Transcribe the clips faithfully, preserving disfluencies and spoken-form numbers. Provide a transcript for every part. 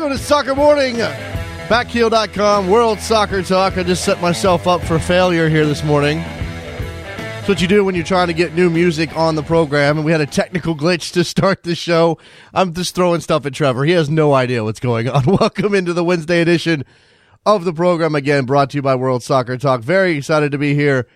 Welcome to Soccer Morning, backheel dot com, World Soccer Talk. I just set myself up for failure here this morning. It's what you do when you're trying to get new music on the program, and we had a technical glitch to start the show. I'm just throwing stuff at Trevor. He has no idea what's going on. Welcome into the Wednesday edition of the program, again, brought to you by World Soccer Talk. Very excited to be here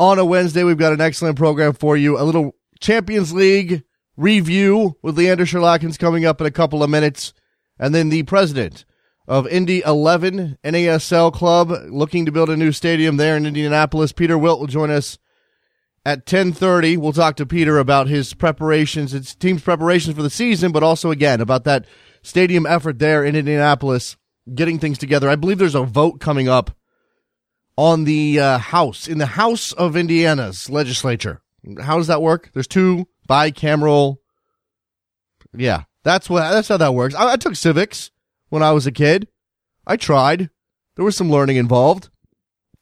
on a Wednesday. We've got an excellent program for you, a little Champions League review with Leander Schaerlaeckens coming up in a couple of minutes. And then the president of Indy Eleven, N A S L club, looking to build a new stadium there in Indianapolis. Peter Wilt will join us at ten thirty. We'll talk to Peter about his preparations, his team's preparations for the season, but also, again, about that stadium effort there in Indianapolis, getting things together. I believe there's a vote coming up on the uh, House, in the House of Indiana's legislature. How does that work? There's two bicameral, yeah. That's what. That's how that works. I, I took civics when I was a kid. I tried. There was some learning involved.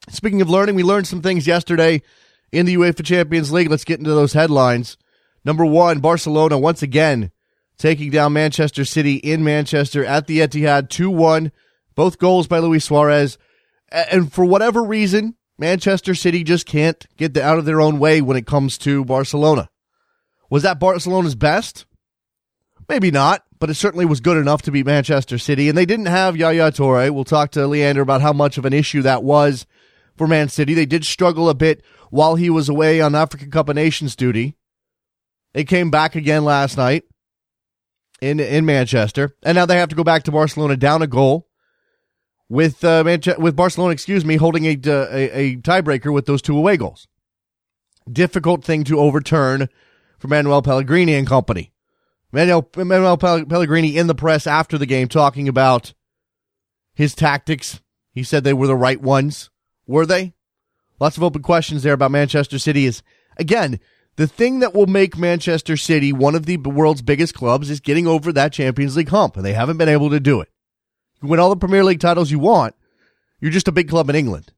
Speaking of learning, we learned some things yesterday in the UEFA Champions League. Let's get into those headlines. Number one, Barcelona once again taking down Manchester City in Manchester at the Etihad, two one. Both goals by Luis Suarez. And for whatever reason, Manchester City just can't get the, out of their own way when it comes to Barcelona. Was that Barcelona's best? Maybe not, but it certainly was good enough to beat Manchester City. And they didn't have Yaya Toure. We'll talk to Leander about how much of an issue that was for Man City. They did struggle a bit while he was away on African Cup of Nations duty. They came back again last night in in Manchester. And now they have to go back to Barcelona down a goal with uh, Manche- with Barcelona, excuse me, holding a, a, a tiebreaker with those two away goals. Difficult thing to overturn for Manuel Pellegrini and company. Manuel, Manuel Pellegrini in the press after the game talking about his tactics. He said they were the right ones. Were they? Lots of open questions there about Manchester City. Is, again, the thing that will make Manchester City one of the world's biggest clubs is getting over that Champions League hump, and they haven't been able to do it. You win all the Premier League titles you want, you're just a big club in England.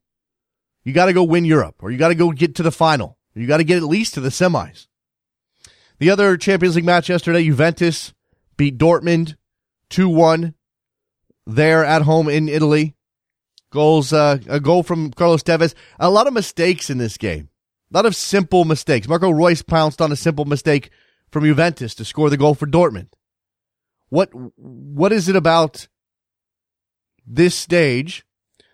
You got to go win Europe, or you got to go get to the final. Or you got to get at least to the semis. The other Champions League match yesterday, Juventus beat Dortmund two one there at home in Italy. Goals, uh, a goal from Carlos Tevez. A lot of mistakes in this game. A lot of simple mistakes. Marco Reus pounced on a simple mistake from Juventus to score the goal for Dortmund. What, what is it about this stage?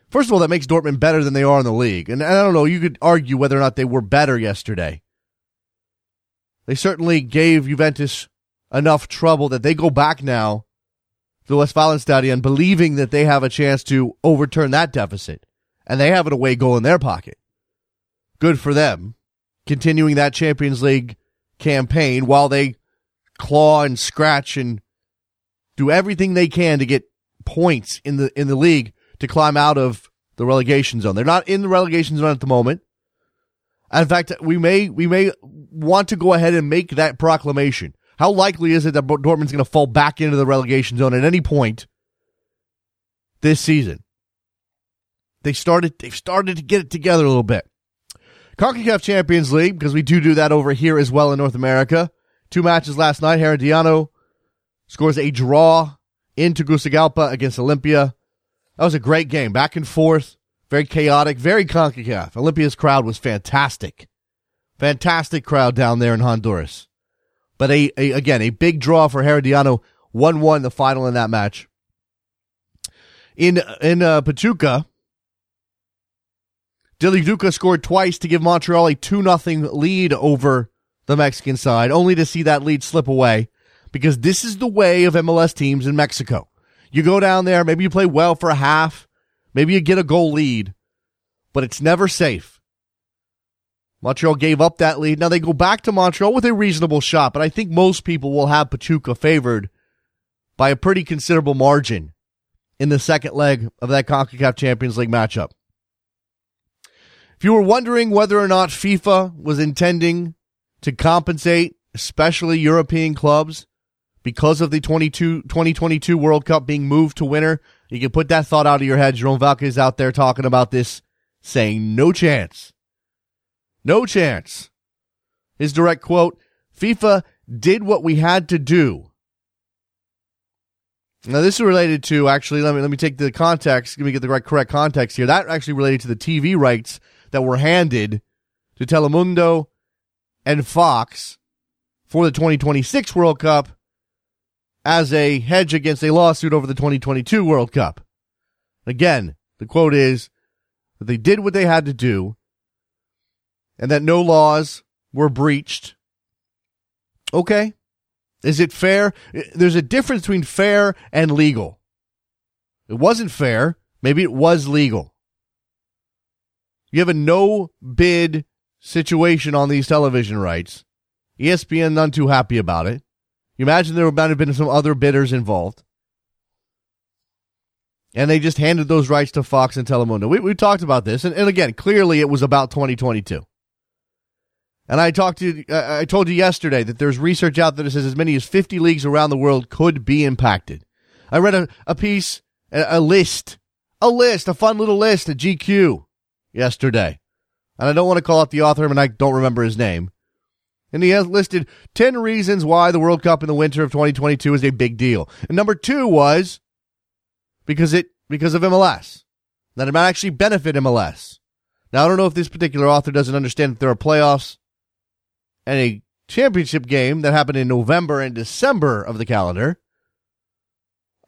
First of all, that makes Dortmund better than they are in the league. And I don't know, you could argue whether or not they were better yesterday. They certainly gave Juventus enough trouble that they go back now to the Westfalenstadion believing that they have a chance to overturn that deficit. And they have an away goal in their pocket. Good for them, continuing that Champions League campaign while they claw and scratch and do everything they can to get points in the in the league to climb out of the relegation zone. They're not in the relegation zone at the moment. In fact, we may we may want to go ahead and make that proclamation. How likely is it that Dortmund's going to fall back into the relegation zone at any point this season? They started they've started to get it together a little bit. CONCACAF Champions League, because we do do that over here as well in North America. Two matches last night. Herediano scores a draw in Tegucigalpa against Olimpia. That was a great game, back and forth. Very chaotic, very CONCACAF. Olympia's crowd was fantastic. Fantastic crowd down there in Honduras. But, a, a again, a big draw for Herediano. one one the final in that match. In in uh, Pachuca, Dili Duca scored twice to give Montreal a two nothing lead over the Mexican side, only to see that lead slip away, because this is the way of M L S teams in Mexico. You go down there, maybe you play well for a half, maybe you get a goal lead, but it's never safe. Montreal gave up that lead. Now they go back to Montreal with a reasonable shot, but I think most people will have Pachuca favored by a pretty considerable margin in the second leg of that CONCACAF Champions League matchup. If you were wondering whether or not FIFA was intending to compensate, especially European clubs, because of the twenty-two, twenty twenty-two World Cup being moved to winter, you can put that thought out of your head. Jerome Valcke is out there talking about this, saying no chance. No chance. His direct quote, FIFA did what we had to do Now, this is related to, actually, let me let me take the context, let me get the right, correct context here. That actually related to the T V rights that were handed to Telemundo and Fox for the twenty twenty-six World Cup as a hedge against a lawsuit over the twenty twenty-two World Cup. Again, the quote is that they did what they had to do and that no laws were breached. Okay. Is it fair? There's a difference between fair and legal. It wasn't fair. Maybe it was legal. You have a no-bid situation on these television rights. E S P N, none too happy about it. You imagine there might have been some other bidders involved. And they just handed those rights to Fox and Telemundo. We, we talked about this. And, and again, clearly it was about twenty twenty-two. And I talked to, uh, I told you yesterday that there's research out there that says as many as fifty leagues around the world could be impacted. I read a, a piece, a, a list, a list, a fun little list at G Q yesterday. And I don't want to call out the author, and I don't remember his name. And he has listed ten reasons why the World Cup in the winter of twenty twenty-two is a big deal. And number two was because it because of M L S. That it might actually benefit M L S. Now, I don't know if this particular author doesn't understand that there are playoffs and a championship game that happened in November and December of the calendar,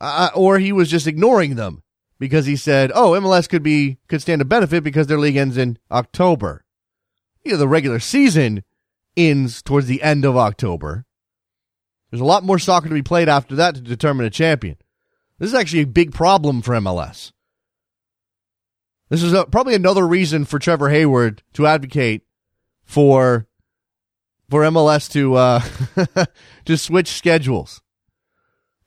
uh, or he was just ignoring them because he said, oh, M L S could be could stand to benefit because their league ends in October. You know, the regular season ends towards the end of October. There's a lot more soccer to be played after that to determine a champion. This is actually a big problem for M L S. This is a, probably another reason for Trevor Hayward to advocate for for M L S to uh, to switch schedules.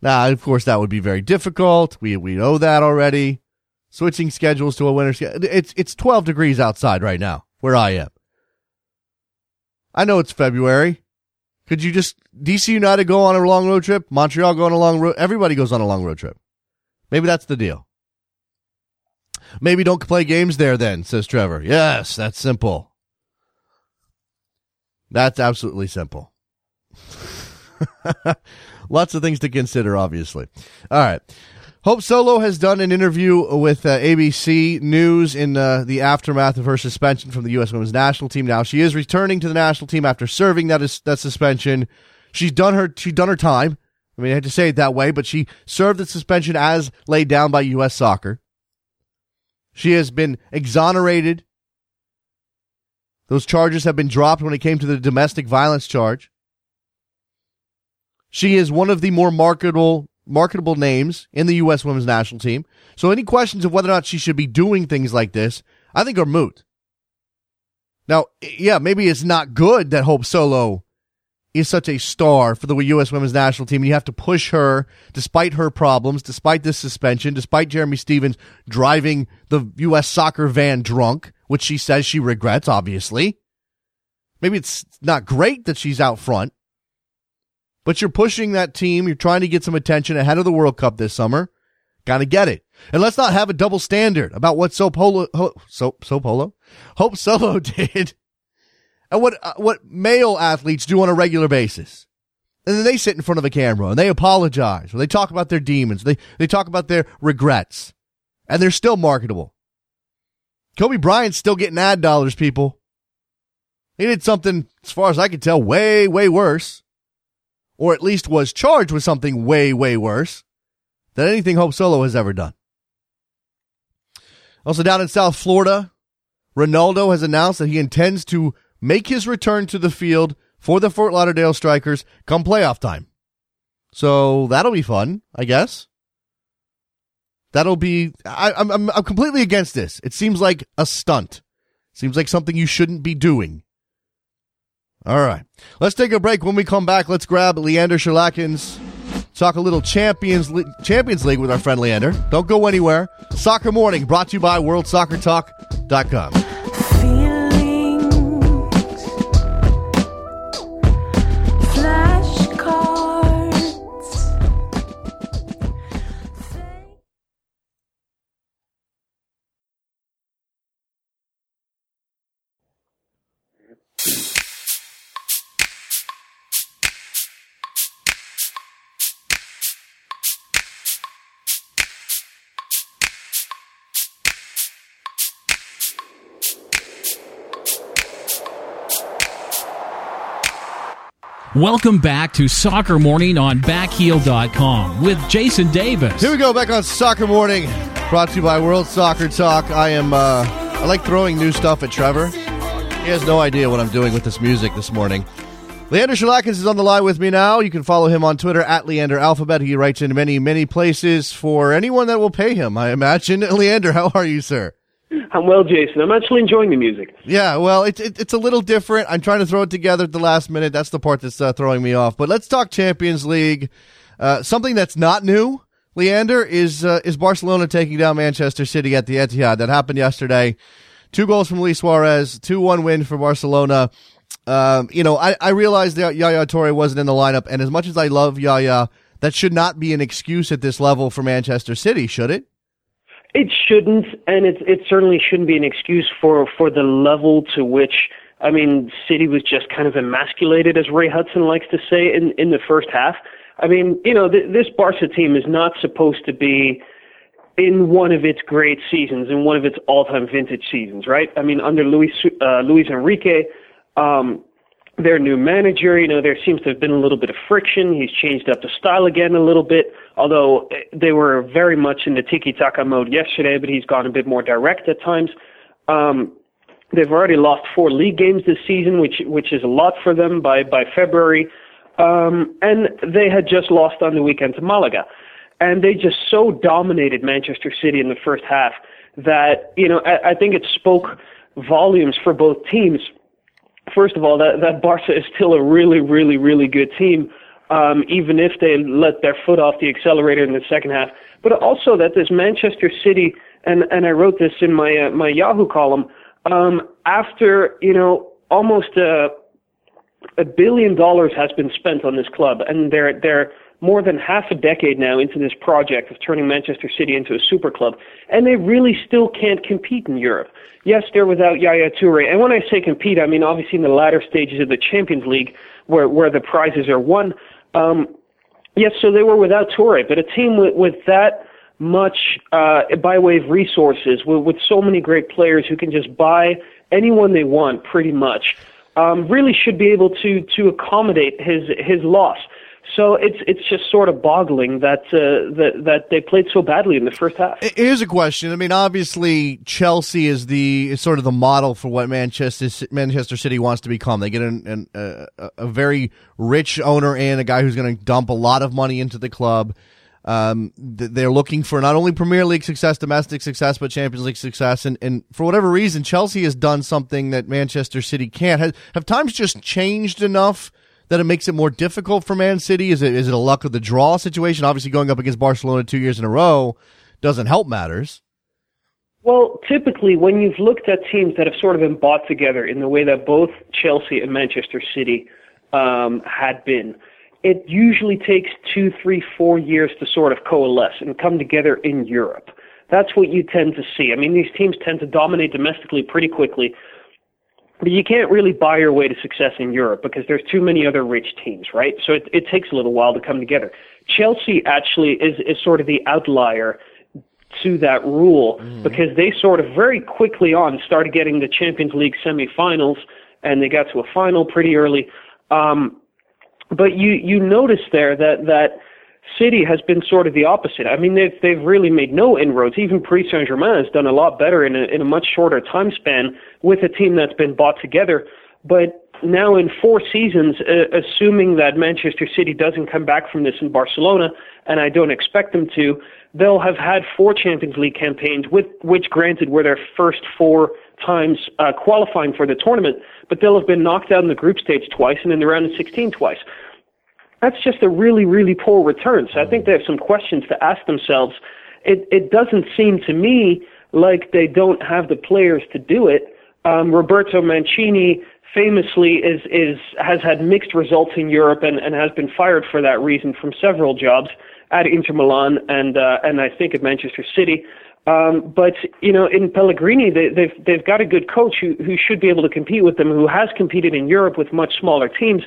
Now, of course, that would be very difficult. We we know that already. Switching schedules to a winter schedule. It's, it's twelve degrees outside right now where I am. I know it's February. Could you just, D C United go on a long road trip? Montreal go on a long road? Everybody goes on a long road trip. Maybe that's the deal. Maybe don't play games there then, says Trevor. Yes, that's simple. That's absolutely simple. Lots of things to consider, obviously. All right. Hope Solo has done an interview with uh, A B C News in uh, the aftermath of her suspension from the U S Women's National Team. Now, she is returning to the national team after serving that is that suspension. She's done her she's done her time. I mean, I had to say it that way, but she served the suspension as laid down by U S Soccer. She has been exonerated. Those charges have been dropped when it came to the domestic violence charge. She is one of the more marketable marketable names in the U S Women's National Team. So any questions of whether or not she should be doing things like this, I think are moot. Now, yeah, maybe it's not good that Hope Solo is such a star for the U S Women's National Team. You have to push her, despite her problems, despite this suspension, despite Jeremy Stevens driving the U S soccer van drunk, which she says she regrets, obviously. Maybe it's not great that she's out front, but you're pushing that team. You're trying to get some attention ahead of the World Cup this summer. Gotta get it. And let's not have a double standard about what Soap Holo, Ho, Soap, Soap Holo? Hope Solo did and what, uh, what male athletes do on a regular basis. And then they sit in front of a camera and they apologize, or they talk about their demons. They, they talk about their regrets, and they're still marketable. Kobe Bryant's still getting ad dollars, people. He did something, as far as I could tell, way, way worse. Or at least was charged with something way, way worse than anything Hope Solo has ever done. Also down in South Florida, Ronaldo has announced that he intends to make his return to the field for the Fort Lauderdale Strikers come playoff time. So that'll be fun, I guess. That'll be, I, I'm, I'm I'm completely against this. It seems like a stunt. Seems like something you shouldn't be doing. All right. Let's take a break. When we come back, let's grab Leander Schaerlaeckens. Talk a little Champions, Le- Champions League with our friend Leander. Don't go anywhere. Soccer Morning brought to you by world soccer talk dot com. Welcome back to Soccer Morning on Backheel dot com with Jason Davis. Here we go, back on Soccer Morning, brought to you by World Soccer Talk. I am, uh, I like throwing new stuff at Trevor. He has no idea what I'm doing with this music this morning. Leander Schaerlaeckens is on the line with me now. You can follow him on Twitter at Leander Alphabet. He writes in many, many places for anyone that will pay him, I imagine. Leander, how are you, sir? I'm well, Jason. I'm actually enjoying the music. Yeah, well, it, it, it's a little different. I'm trying to throw it together at the last minute. That's the part that's uh, throwing me off. But let's talk Champions League. Uh, something that's not new, Leander, is uh, is Barcelona taking down Manchester City at the Etihad. That happened yesterday. Two goals from Luis Suarez, two one win for Barcelona. Um, you know, I, I realized that Yaya Toure wasn't in the lineup, and as much as I love Yaya, that should not be an excuse at this level for Manchester City, should it? It shouldn't, and it, it certainly shouldn't be an excuse for, for the level to which, I mean, City was just kind of emasculated, as Ray Hudson likes to say, in, in the first half. I mean, you know, th- this Barca team is not supposed to be in one of its great seasons, in one of its all-time vintage seasons, right? I mean, under Luis, uh, Luis Enrique, um, their new manager, you know, there seems to have been a little bit of friction. He's changed up the style again a little bit, although they were very much in the tiki-taka mode yesterday, but he's gone a bit more direct at times. Um, they've already lost four league games this season, which which is a lot for them by, by February. Um, and they had just lost on the weekend to Malaga. And they just so dominated Manchester City in the first half that, you know, I, I think it spoke volumes for both teams. First of all, that, that Barca is still a really, really, really good team, um, even if they let their foot off the accelerator in the second half. But also that this Manchester City, and, and I wrote this in my uh, my Yahoo column, um, after, you know, almost a, a billion dollars has been spent on this club, and they're they're more than half a decade now into this project of turning Manchester City into a super club, and they really still can't compete in Europe. Yes, they're without Yaya Toure, and when I say compete, I mean obviously in the latter stages of the Champions League where where the prizes are won. Um, yes, so they were without Toure, but a team with, with that much uh, by way of resources, with, with so many great players who can just buy anyone they want pretty much, um, really should be able to to accommodate his his loss. So it's it's just sort of boggling that uh, that that they played so badly in the first half. Here's a question. I mean, obviously Chelsea is the is sort of the model for what Manchester Manchester City wants to become. They get an, an, a, a very rich owner in, a guy who's going to dump a lot of money into the club. Um, they're looking for not only Premier League success, domestic success, but Champions League success. And, and for whatever reason, Chelsea has done something that Manchester City can't. Have, have times just changed enough that it makes it more difficult for Man City? Is it is it a luck of the draw situation? Obviously, going up against Barcelona two years in a row doesn't help matters. Well, typically, when you've looked at teams that have sort of been bought together in the way that both Chelsea and Manchester City um, had been, it usually takes two, three, four years to sort of coalesce and come together in Europe. That's what you tend to see. I mean, these teams tend to dominate domestically pretty quickly, but you can't really buy your way to success in Europe because there's too many other rich teams, right? So it, it takes a little while to come together. Chelsea actually is, is sort of the outlier to that rule mm-hmm. because they sort of very quickly on started getting the Champions League semifinals, and they got to a final pretty early. Um, but you, you notice there that, that City has been sort of the opposite. I mean, they've, they've really made no inroads. Even Paris Saint-Germain has done a lot better in a, in a much shorter time span with a team that's been bought together. But now in four seasons, uh, assuming that Manchester City doesn't come back from this in Barcelona, and I don't expect them to, they'll have had four Champions League campaigns, with, which granted were their first four times uh, qualifying for the tournament, but they'll have been knocked out in the group stage twice and in the round of sixteen twice. That's just a really, really poor return. So I think they have some questions to ask themselves. It, it doesn't seem to me like they don't have the players to do it. Um, Roberto Mancini famously is, is, has had mixed results in Europe and, and has been fired for that reason from several jobs at Inter Milan and, uh, and I think at Manchester City. Um, but, you know, in Pellegrini, they, they've, they've got a good coach who, who should be able to compete with them, who has competed in Europe with much smaller teams.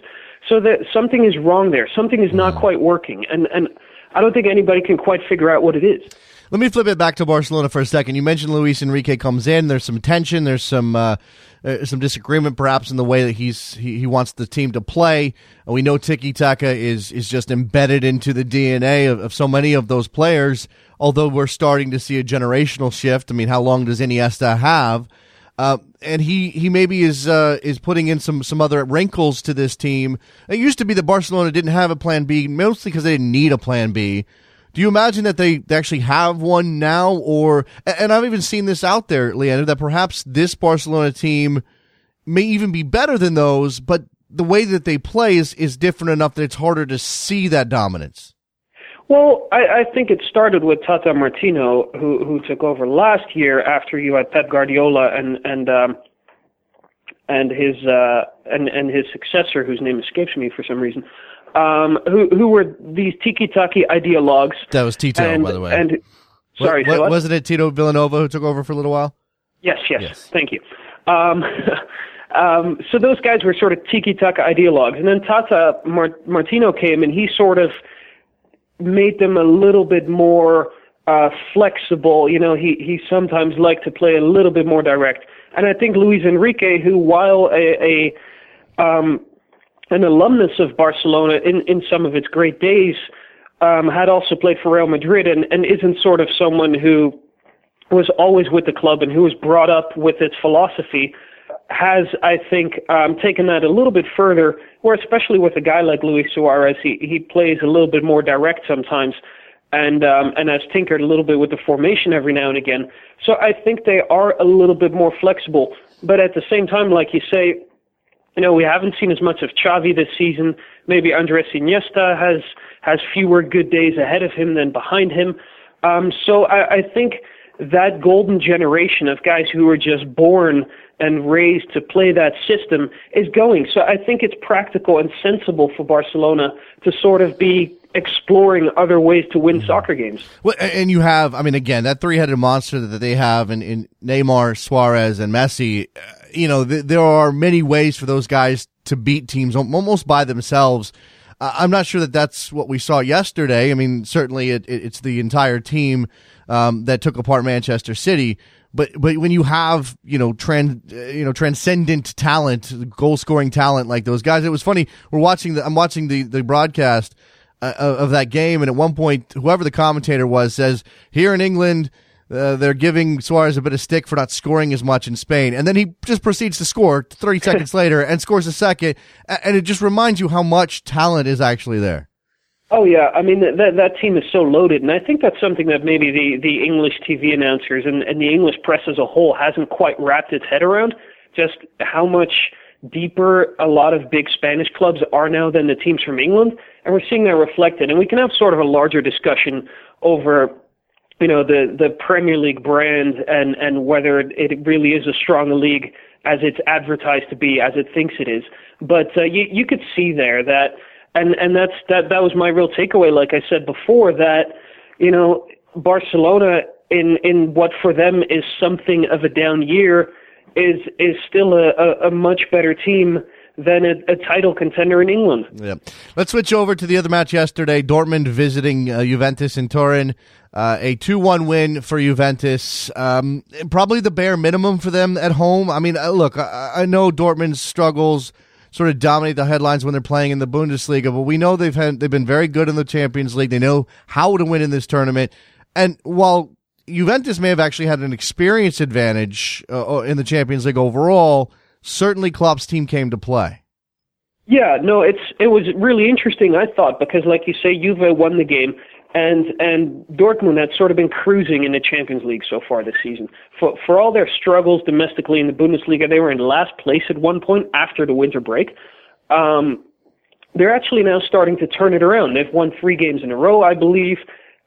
So that something is wrong there. Something is not quite working. And and I don't think anybody can quite figure out what it is. Let me flip it back to Barcelona for a second. You mentioned Luis Enrique comes in. There's some tension. There's some uh, uh, some disagreement perhaps in the way that he's he, he wants the team to play. And we know tiki-taka is, is just embedded into the D N A of, of so many of those players, although we're starting to see a generational shift. I mean, how long does Iniesta have? Uh, and he, he maybe is uh, is putting in some, some other wrinkles to this team. It used to be that Barcelona didn't have a plan B, mostly because they didn't need a plan B. Do you imagine that they actually have one now? Or, and I've even seen this out there, Leander, that perhaps this Barcelona team may even be better than those, but the way that they play is, is different enough that it's harder to see that dominance. Well, I, I think it started with Tata Martino, who, who took over last year after you had Pep Guardiola and and um, and his uh, and and his successor, whose name escapes me for some reason, um, who who were these tiki-taki ideologues. That was Tito, and, by the way. And sorry, what, what, what? Wasn't it Tito Villanova who took over for a little while? Yes, yes, yes. Thank you. Um, um, so those guys were sort of tiki-taka ideologues, and then Tata Mar- Martino came, and he sort of made them a little bit more uh, flexible. You know, he, he sometimes liked to play a little bit more direct. And I think Luis Enrique, who while a, a um, an alumnus of Barcelona in, in some of its great days, um, had also played for Real Madrid and, and isn't sort of someone who was always with the club and who was brought up with its philosophy, has, I think, um, taken that a little bit further, where especially with a guy like Luis Suarez, he, he plays a little bit more direct sometimes and um, and has tinkered a little bit with the formation every now and again. So I think they are a little bit more flexible. But at the same time, like you say, you know, we haven't seen as much of Xavi this season. Maybe Andres Iniesta has, has fewer good days ahead of him than behind him. Um, so I, I think that golden generation of guys who were just born and raised to play that system is going. So I think it's practical and sensible for Barcelona to sort of be exploring other ways to win mm-hmm. soccer games. Well, and you have, I mean, again, that three-headed monster that they have in, in Neymar, Suarez, and Messi, uh, you know, th- there are many ways for those guys to beat teams almost by themselves. Uh, I'm not sure that that's what we saw yesterday. I mean, certainly it, it, it's the entire team um, that took apart Manchester City. But but when you have, you know, trans, you know, transcendent talent, goal-scoring talent like those guys, it was funny. We're watching the, I'm watching the, the broadcast uh, of that game, and at one point, whoever the commentator was says, here in England, uh, they're giving Suarez a bit of stick for not scoring as much in Spain. And then he just proceeds to score thirty seconds later and scores a second, and it just reminds you how much talent is actually there. Oh, yeah. I mean, that that team is so loaded, and I think that's something that maybe the, the English T V announcers and, and the English press as a whole hasn't quite wrapped its head around, just how much deeper a lot of big Spanish clubs are now than the teams from England, and we're seeing that reflected. And we can have sort of a larger discussion over, you know, the, the Premier League brand and, and whether it really is as strong a league as it's advertised to be, as it thinks it is. But uh, you, you could see there that... And and that's that. That was my real takeaway. Like I said before, that you know Barcelona in in what for them is something of a down year is is still a, a, a much better team than a, a title contender in England. Yeah. Let's switch over to the other match yesterday. Dortmund visiting uh, Juventus in Turin. Uh, a two one win for Juventus. Um, probably the bare minimum for them at home. I mean, look, I, I know Dortmund's struggles sort of dominate the headlines when they're playing in the Bundesliga, but we know they've had, they've been very good in the Champions League. They know how to win in this tournament. And while Juventus may have actually had an experience advantage uh, in the Champions League overall, certainly Klopp's team came to play. Yeah, no, it's it was really interesting, I thought, because like you say, Juve won the game, and and Dortmund had sort of been cruising in the Champions League so far this season. For for all their struggles domestically in the Bundesliga, they were in last place at one point after the winter break. Um, they're actually now starting to turn it around. They've won three games in a row, I believe,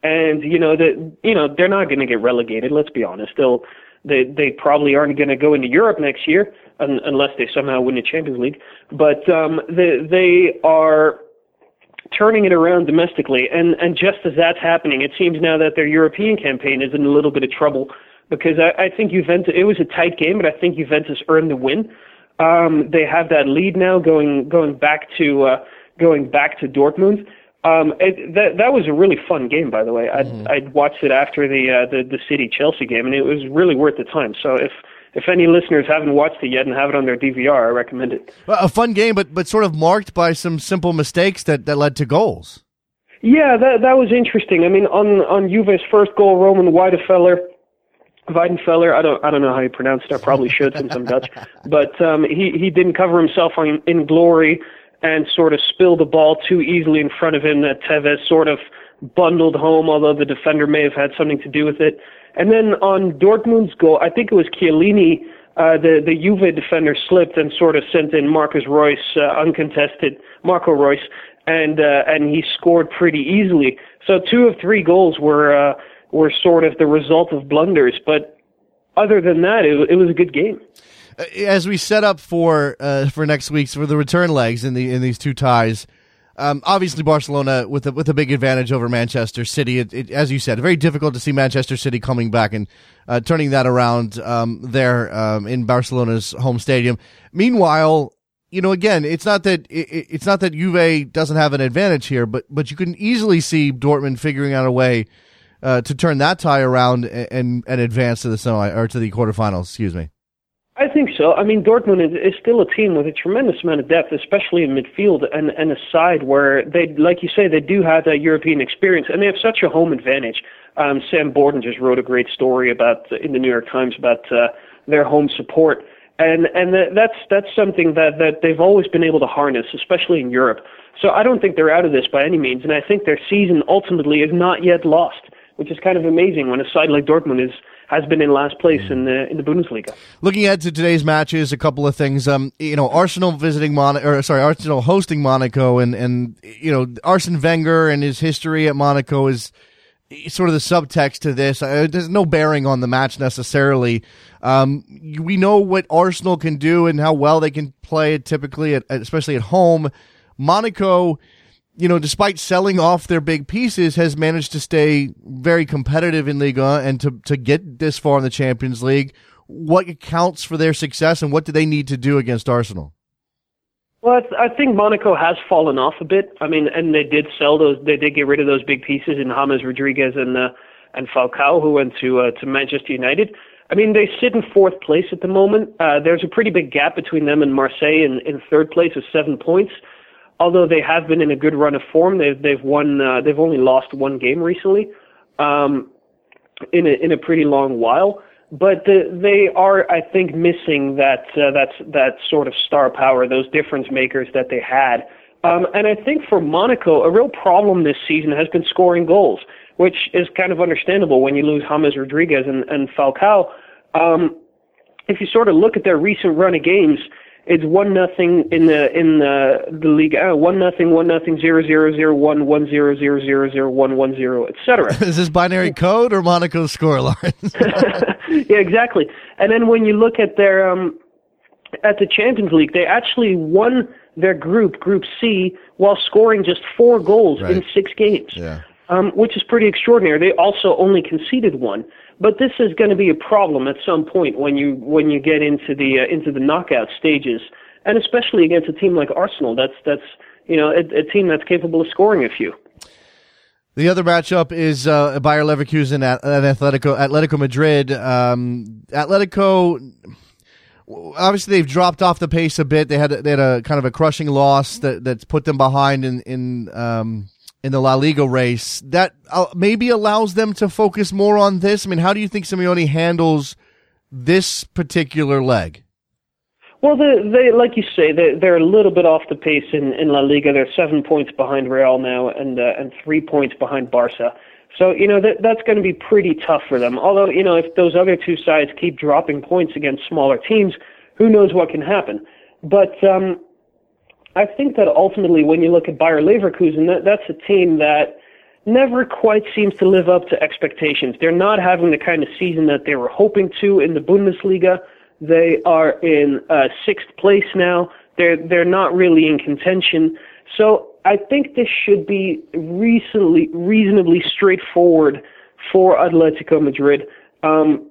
and you know that you know they're not going to get relegated. Let's be honest. They'll they they probably aren't going to go into Europe next year un, unless they somehow win the Champions League. But um, they they are turning it around domestically, and, and just as that's happening, it seems now that their European campaign is in a little bit of trouble, because I, I think Juventus, it was a tight game, but I think Juventus earned the win. Um, they have that lead now going going back to uh, going back to Dortmund. Um, it, that that was a really fun game, by the way. I mm-hmm. I watched it after the uh, the, the City Chelsea game, and it was really worth the time. So if if any listeners haven't watched it yet and have it on their D V R, I recommend it. Well, a fun game, but but sort of marked by some simple mistakes that, that led to goals. Yeah, that that was interesting. I mean, on on Juve's first goal, Roman Weidenfeller, Weidenfeller, I don't I don't know how you pronounce it. I probably should since I'm Dutch, but um, he he didn't cover himself on, in glory and sort of spilled the ball too easily in front of him. That Tevez sort of bundled home, although the defender may have had something to do with it. And then on Dortmund's goal, I think it was Chiellini, uh, the the Juve defender slipped and sort of sent in Marcus Reus uh, uncontested, Marco Reus. And uh, and he scored pretty easily. So two of three goals were uh, were sort of the result of blunders. But other than that, it, it was a good game. As we set up for uh, for next week's for the return legs in the in these two ties, um, obviously Barcelona with a, with a big advantage over Manchester City. It, it, as you said, very difficult to see Manchester City coming back and uh, turning that around um, there um, in Barcelona's home stadium. Meanwhile, you know, again, it's not that it, it's not that Juve doesn't have an advantage here, but but you can easily see Dortmund figuring out a way uh, to turn that tie around and, and and advance to the semi or to the quarterfinals. Excuse me. I think so. I mean, Dortmund is, is still a team with a tremendous amount of depth, especially in midfield, and and a side where they, like you say, they do have that European experience, and they have such a home advantage. Um, Sam Borden just wrote a great story about in the New York Times about uh, their home support. And and that's that's something that, that they've always been able to harness, especially in Europe. So I don't think they're out of this by any means, and I think their season ultimately is not yet lost, which is kind of amazing when a side like Dortmund is has been in last place in the in the Bundesliga. Looking ahead to today's matches, a couple of things. Um, you know, Arsenal visiting Mon- or sorry, Arsenal hosting Monaco, and and you know, Arsene Wenger and his history at Monaco is sort of the subtext to this. Uh, there's no bearing on the match necessarily. Um, we know what Arsenal can do and how well they can play it typically, at, especially at home. Monaco, you know, despite selling off their big pieces, has managed to stay very competitive in Liga and to, to get this far in the Champions League. What accounts for their success and what do they need to do against Arsenal? Well, I think Monaco has fallen off a bit. I mean, and they did sell those, they did get rid of those big pieces in James Rodriguez and uh, and Falcao, who went to uh, to Manchester United. I mean, they sit in fourth place at the moment. Uh, there's a pretty big gap between them and Marseille in, in third place with seven points. Although they have been in a good run of form, they've they've won. Uh, they've only lost one game recently, um, in a, in a pretty long while. But the, they are, I think, missing that uh, that's that sort of star power, those difference makers that they had. Um, and I think for Monaco, a real problem this season has been scoring goals, which is kind of understandable when you lose James Rodriguez and, and Falcao. Um, if you sort of look at their recent run of games, it's one nothing in the in the the league. Uh, one nothing, one nothing, zero zero zero one, one zero zero zero zero one one zero, et cetera. Is this binary code or Monaco's score line? Yeah, exactly. And then when you look at their um, at the Champions League, they actually won their group, Group C, while scoring just four goals right. in six games, yeah. um, which is pretty extraordinary. They also only conceded one. But this is going to be a problem at some point when you when you get into the uh, into the knockout stages, and especially against a team like Arsenal, that's that's you know a, a team that's capable of scoring a few. The other matchup is uh, Bayer Leverkusen at, at Atletico Atletico Madrid. Um, Atletico, obviously they've dropped off the pace a bit. They had they had a kind of a crushing loss that that's put them behind in in. Um, in the La Liga race, that maybe allows them to focus more on this? I mean, how do you think Simeone handles this particular leg? Well, they, they like you say, they, they're a little bit off the pace in, in La Liga. They're seven points behind Real now and uh, and three points behind Barca. So, you know, that, that's going to be pretty tough for them. Although, you know, if those other two sides keep dropping points against smaller teams, who knows what can happen. But um I think that ultimately when you look at Bayer Leverkusen, that, that's a team that never quite seems to live up to expectations. They're not having the kind of season that they were hoping to in the Bundesliga. They are in uh, sixth place now. They're, they're not really in contention. So I think this should be recently, reasonably straightforward for Atletico Madrid. Um,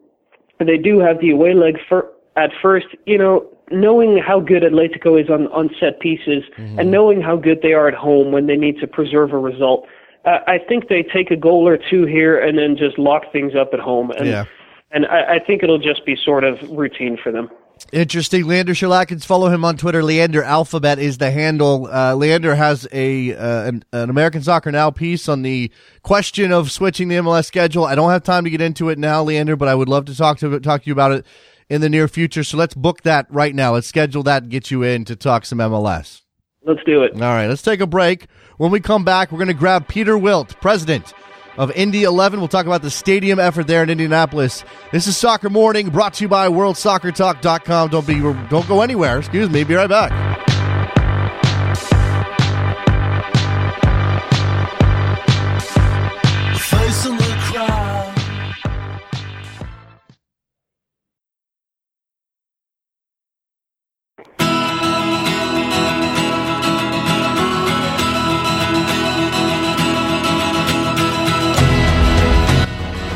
they do have the away leg for, at first, you know, knowing how good Atletico is on, on set pieces mm-hmm. and knowing how good they are at home when they need to preserve a result, uh, I think they take a goal or two here and then just lock things up at home. And, yeah. And I, I think it'll just be sort of routine for them. Interesting. Leander Schaerlaeckens, follow him on Twitter. Leander Alphabet is the handle. Uh, Leander has a uh, an, an American Soccer Now piece on the question of switching the M L S schedule. I don't have time to get into it now, Leander, but I would love to talk to talk to you about it in the near future. So let's book that right now. Let's schedule that and get you in to talk some M L S. Let's do it. All right, let's take a break. When we come back, we're going to grab Peter Wilt, president of Indy Eleven. We'll talk about the stadium effort there in Indianapolis. This is Soccer Morning, brought to you by world soccer talk dot com. Don't be, don't go anywhere. Excuse me. Be right back.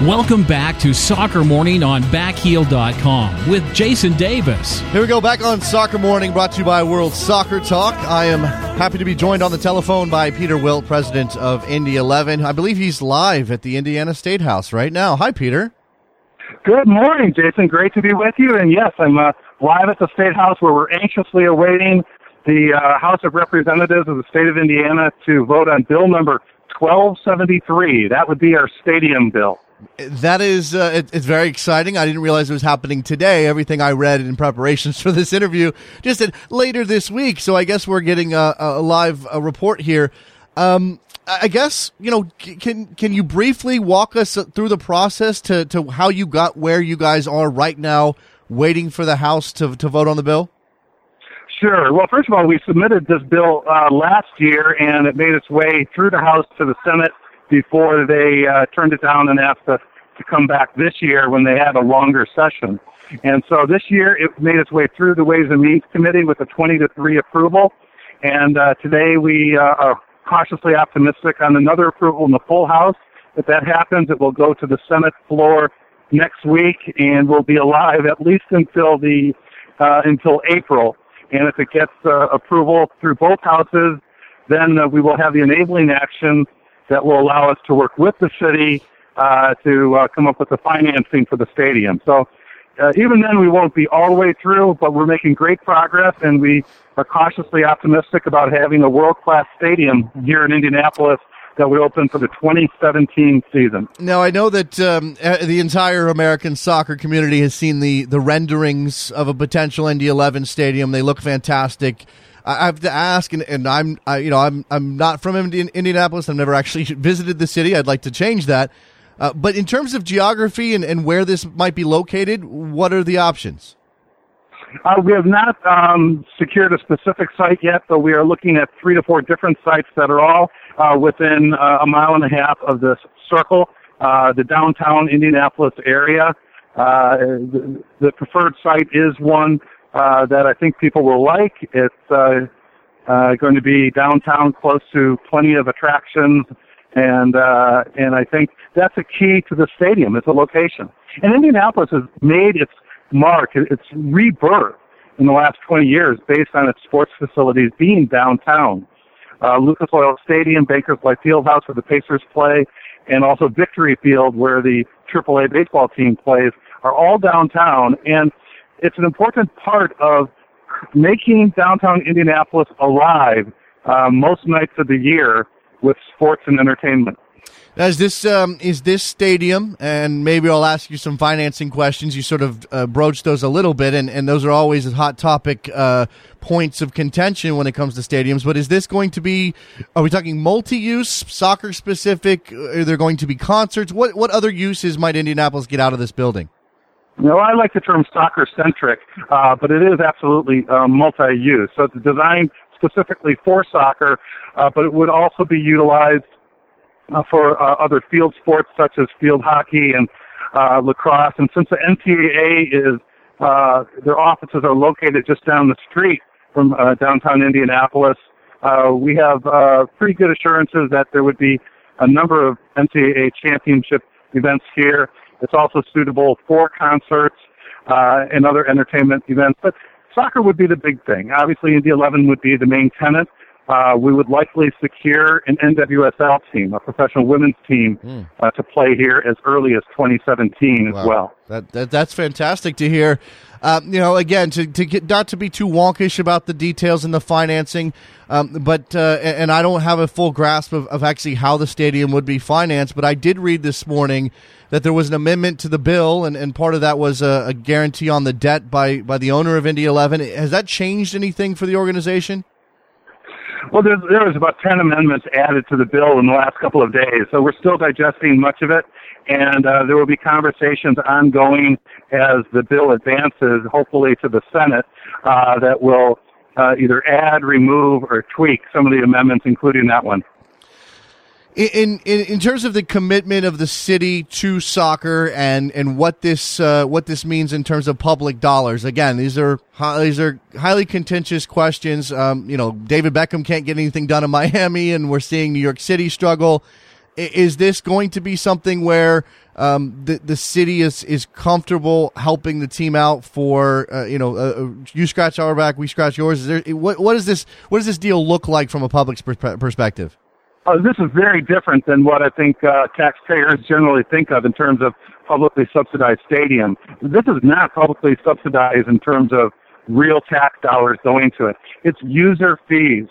Welcome back to Soccer Morning on backheel dot com with Jason Davis. Here we go, back on Soccer Morning, brought to you by World Soccer Talk. I am happy to be joined on the telephone by Peter Wilt, president of Indy Eleven. I believe he's live at the Indiana State House right now. Hi, Peter. Good morning, Jason. Great to be with you. And yes, I'm uh, live at the State House, where we're anxiously awaiting the uh, House of Representatives of the state of Indiana to vote on bill number twelve seventy-three. That would be our stadium bill. That is, uh, it, it's very exciting. I didn't realize it was happening today. Everything I read in preparations for this interview just said later this week. So I guess we're getting a, a live a report here. Um, I guess, you know, can can you briefly walk us through the process to, to how you got where you guys are right now, waiting for the House to, to vote on the bill? Sure. Well, first of all, we submitted this bill uh, last year, and it made its way through the House to the Senate before they uh, turned it down and asked us to come back this year when they had a longer session. And so this year it made its way through the Ways and Means Committee with a twenty to three approval. And uh, today we uh, are cautiously optimistic on another approval in the full House. If that happens, it will go to the Senate floor next week and will be alive at least until the uh, until April. And if it gets uh, approval through both houses, then uh, we will have the enabling action that will allow us to work with the city uh, to uh, come up with the financing for the stadium. So uh, even then, we won't be all the way through, but we're making great progress, and we are cautiously optimistic about having a world-class stadium here in Indianapolis that we open for the twenty seventeen season. Now, I know that um, the entire American soccer community has seen the, the renderings of a potential Indy Eleven stadium. They look fantastic. I have to ask, and, and I'm, I, you know, I'm, I'm not from Indi- Indianapolis. I've never actually visited the city. I'd like to change that. Uh, but in terms of geography and, and where this might be located, what are the options? Uh, we have not um, secured a specific site yet, but we are looking at three to four different sites that are all uh, within uh, a mile and a half of this circle, uh, the downtown Indianapolis area. Uh, the, the preferred site is one Uh, that I think people will like. It's uh, uh, going to be downtown, close to plenty of attractions, and uh, and I think that's a key to the stadium. It's a location. And Indianapolis has made its mark, its rebirth in the last twenty years based on its sports facilities being downtown. Uh, Lucas Oil Stadium, Bankers Life Fieldhouse where the Pacers play, and also Victory Field where the triple A baseball team plays are all downtown. And it's an important part of making downtown Indianapolis alive uh, most nights of the year with sports and entertainment. Now, is this um, is this stadium, and maybe I'll ask you some financing questions. You sort of uh, broached those a little bit, and, and those are always a hot topic uh, points of contention when it comes to stadiums. But is this going to be, are we talking multi-use, soccer-specific? Are there going to be concerts? What, what other uses might Indianapolis get out of this building? No, I like the term soccer-centric, uh, but it is absolutely uh, multi-use. So it's designed specifically for soccer, uh, but it would also be utilized uh, for uh, other field sports such as field hockey and uh, lacrosse. And since the N C double A is, uh, their offices are located just down the street from uh, downtown Indianapolis, uh, we have uh, pretty good assurances that there would be a number of N C double A championship events here. It's also suitable for concerts uh, and other entertainment events. But soccer would be the big thing. Obviously, Indy Eleven would be the main tenant, uh, we would likely secure an N W S L team, a professional women's team, mm. uh, to play here as early as twenty seventeen wow. as well. That, that that's fantastic to hear. Um, you know, again, to to get, not to be too wonkish about the details and the financing, um, but uh, and I don't have a full grasp of, of actually how the stadium would be financed. But I did read this morning that there was an amendment to the bill, and, and part of that was a, a guarantee on the debt by by the owner of Indy Eleven. Has that changed anything for the organization? Well, there was about ten amendments added to the bill in the last couple of days, so we're still digesting much of it. And uh, there will be conversations ongoing as the bill advances, hopefully to the Senate, uh, that will uh, either add, remove, or tweak some of the amendments, including that one. In in, in terms of the commitment of the city to soccer and, and what this uh, what this means in terms of public dollars, again, these are these are highly contentious questions. Um, you know, David Beckham can't get anything done in Miami, and we're seeing New York City struggle. Is this going to be something where um, the the city is, is comfortable helping the team out for uh, you know uh, you scratch our back, we scratch yours? Is there, what what is this what does this deal look like from a public's per- perspective? Uh, this is very different than what I think uh, taxpayers generally think of in terms of publicly subsidized stadium. This is not publicly subsidized in terms of real tax dollars going to it. It's user fees.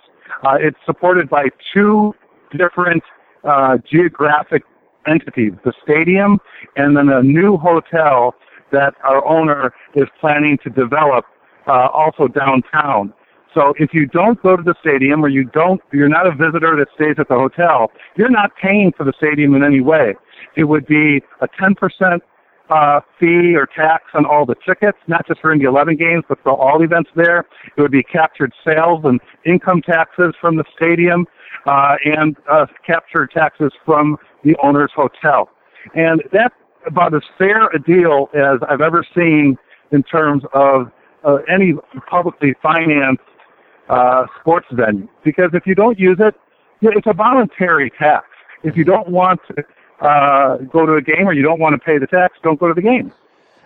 Uh, it's supported by two different Uh, geographic entities, the stadium and then a new hotel that our owner is planning to develop uh, also downtown. So if you don't go to the stadium or you don't, you're not a visitor that stays at the hotel, you're not paying for the stadium in any way. It would be a ten percent uh, fee or tax on all the tickets, not just for Indy Eleven games, but for all events there. It would be captured sales and income taxes from the stadium. Uh, and uh, capture taxes from the owner's hotel. And that's about as fair a deal as I've ever seen in terms of uh, any publicly financed uh, sports venue. Because if you don't use it, it's a voluntary tax. If you don't want to uh, go to a game or you don't want to pay the tax, don't go to the game.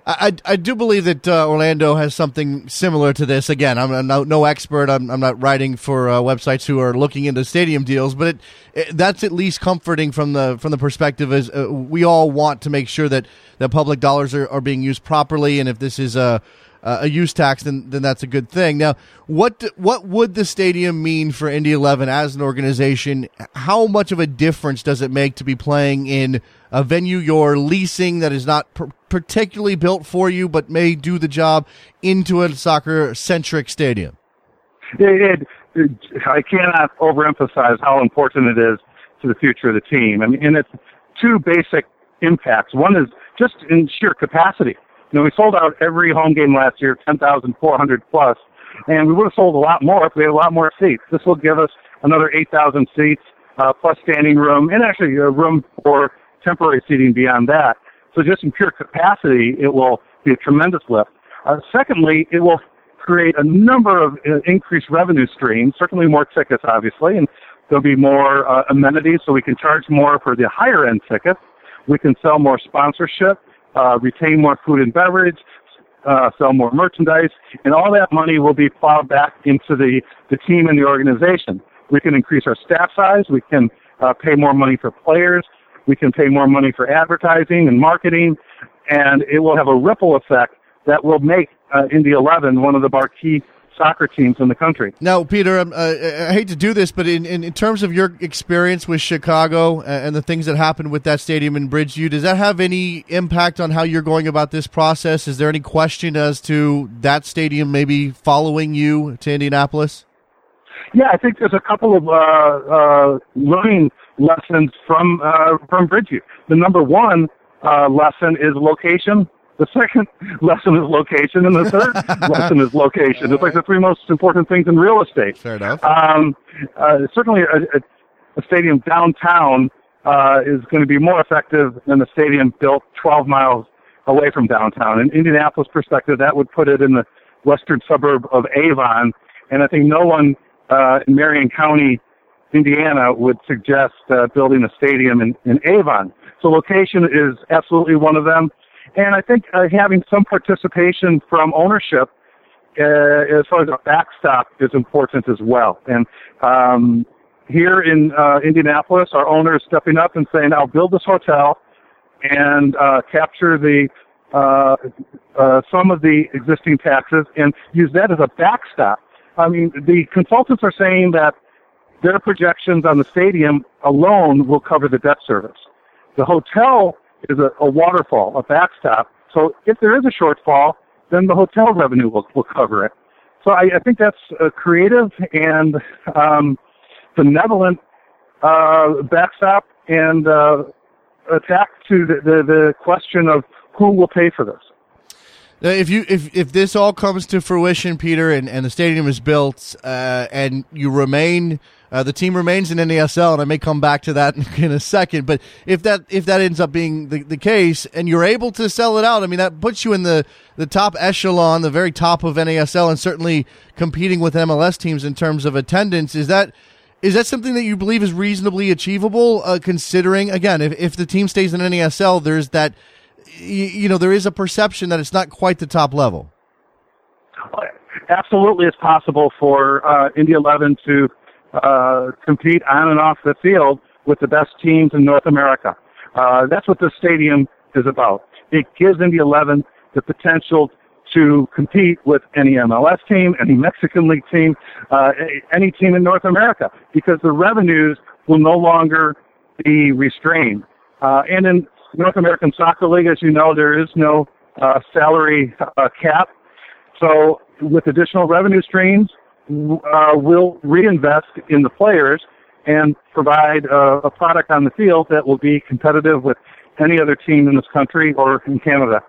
I, I do believe that uh, Orlando has something similar to this. Again, I'm no, no expert. I'm, I'm not writing for uh, websites who are looking into stadium deals, but it, it, that's at least comforting from the from the perspective is uh, we all want to make sure that, that public dollars are, are being used properly, and if this is a a use tax, then then that's a good thing. Now, what what would the stadium mean for Indy Eleven as an organization? How much of a difference does it make to be playing in a venue you're leasing that is not pr- particularly built for you, but may do the job, into a soccer-centric stadium? It, it, it, I cannot overemphasize how important it is to the future of the team. I mean, and it's two basic impacts. One is just in sheer capacity. You know, we sold out every home game last year, ten thousand four hundred plus, and we would have sold a lot more if we had a lot more seats. This will give us another eight thousand seats, uh, plus standing room, and actually a room for temporary seating beyond that. So just in pure capacity, it will be a tremendous lift. Uh, secondly, it will create a number of uh, increased revenue streams, certainly more tickets, obviously, and there'll be more uh, amenities, so we can charge more for the higher-end tickets. We can sell more sponsorship, uh, retain more food and beverage, uh, sell more merchandise, and all that money will be plowed back into the, the team and the organization. We can increase our staff size. We can uh, pay more money for players. We can pay more money for advertising and marketing, and it will have a ripple effect that will make uh, Indy Eleven one of the marquee soccer teams in the country. Now, Peter, um, uh, I hate to do this, but in, in, in terms of your experience with Chicago and the things that happened with that stadium in Bridgeview, does that have any impact on how you're going about this process? Is there any question as to that stadium maybe following you to Indianapolis? Yeah, I think there's a couple of uh, uh, learning lessons from uh, from Bridgeview. The number one uh, lesson is location. The second lesson is location, and the third lesson is location. All it's like right. The three most important things in real estate. Fair enough. Um, uh, certainly, a, a stadium downtown uh, is going to be more effective than a stadium built twelve miles away from downtown. In Indianapolis' perspective, that would put it in the western suburb of Avon, and I think no one Uh, in Marion County, Indiana, would suggest uh, building a stadium in, in Avon. So location is absolutely one of them. And I think uh, having some participation from ownership uh, as far as a backstop is important as well. And um, here in uh, Indianapolis, our owner is stepping up and saying, I'll build this hotel and uh, capture the uh, uh, some of the existing taxes and use that as a backstop. I mean, the consultants are saying that their projections on the stadium alone will cover the debt service. The hotel is a, a waterfall, a backstop. So if there is a shortfall, then the hotel revenue will, will cover it. So I, I think that's a creative and um, benevolent uh, backstop and uh, attack to the, the, the question of who will pay for this. If you if, if this all comes to fruition, Peter, and, and the stadium is built, uh, and you remain, uh, the team remains in N A S L, and I may come back to that in, in a second. But if that if that ends up being the, the case, and you're able to sell it out, I mean that puts you in the, the top echelon, the very top of N A S L, and certainly competing with M L S teams in terms of attendance. Is that is that something that you believe is reasonably achievable? Uh, considering again, if if the team stays in N A S L, there's that. You know, there is a perception that it's not quite the top level. Absolutely, it's possible for uh, Indy Eleven to uh, compete on and off the field with the best teams in North America. Uh, that's what this stadium is about. It gives Indy Eleven the potential to compete with any M L S team, any Mexican League team, uh, any team in North America, because the revenues will no longer be restrained. Uh, and in North American Soccer League, as you know, there is no uh, salary uh, cap. So with additional revenue streams, uh, we'll reinvest in the players and provide uh, a product on the field that will be competitive with any other team in this country or in Canada.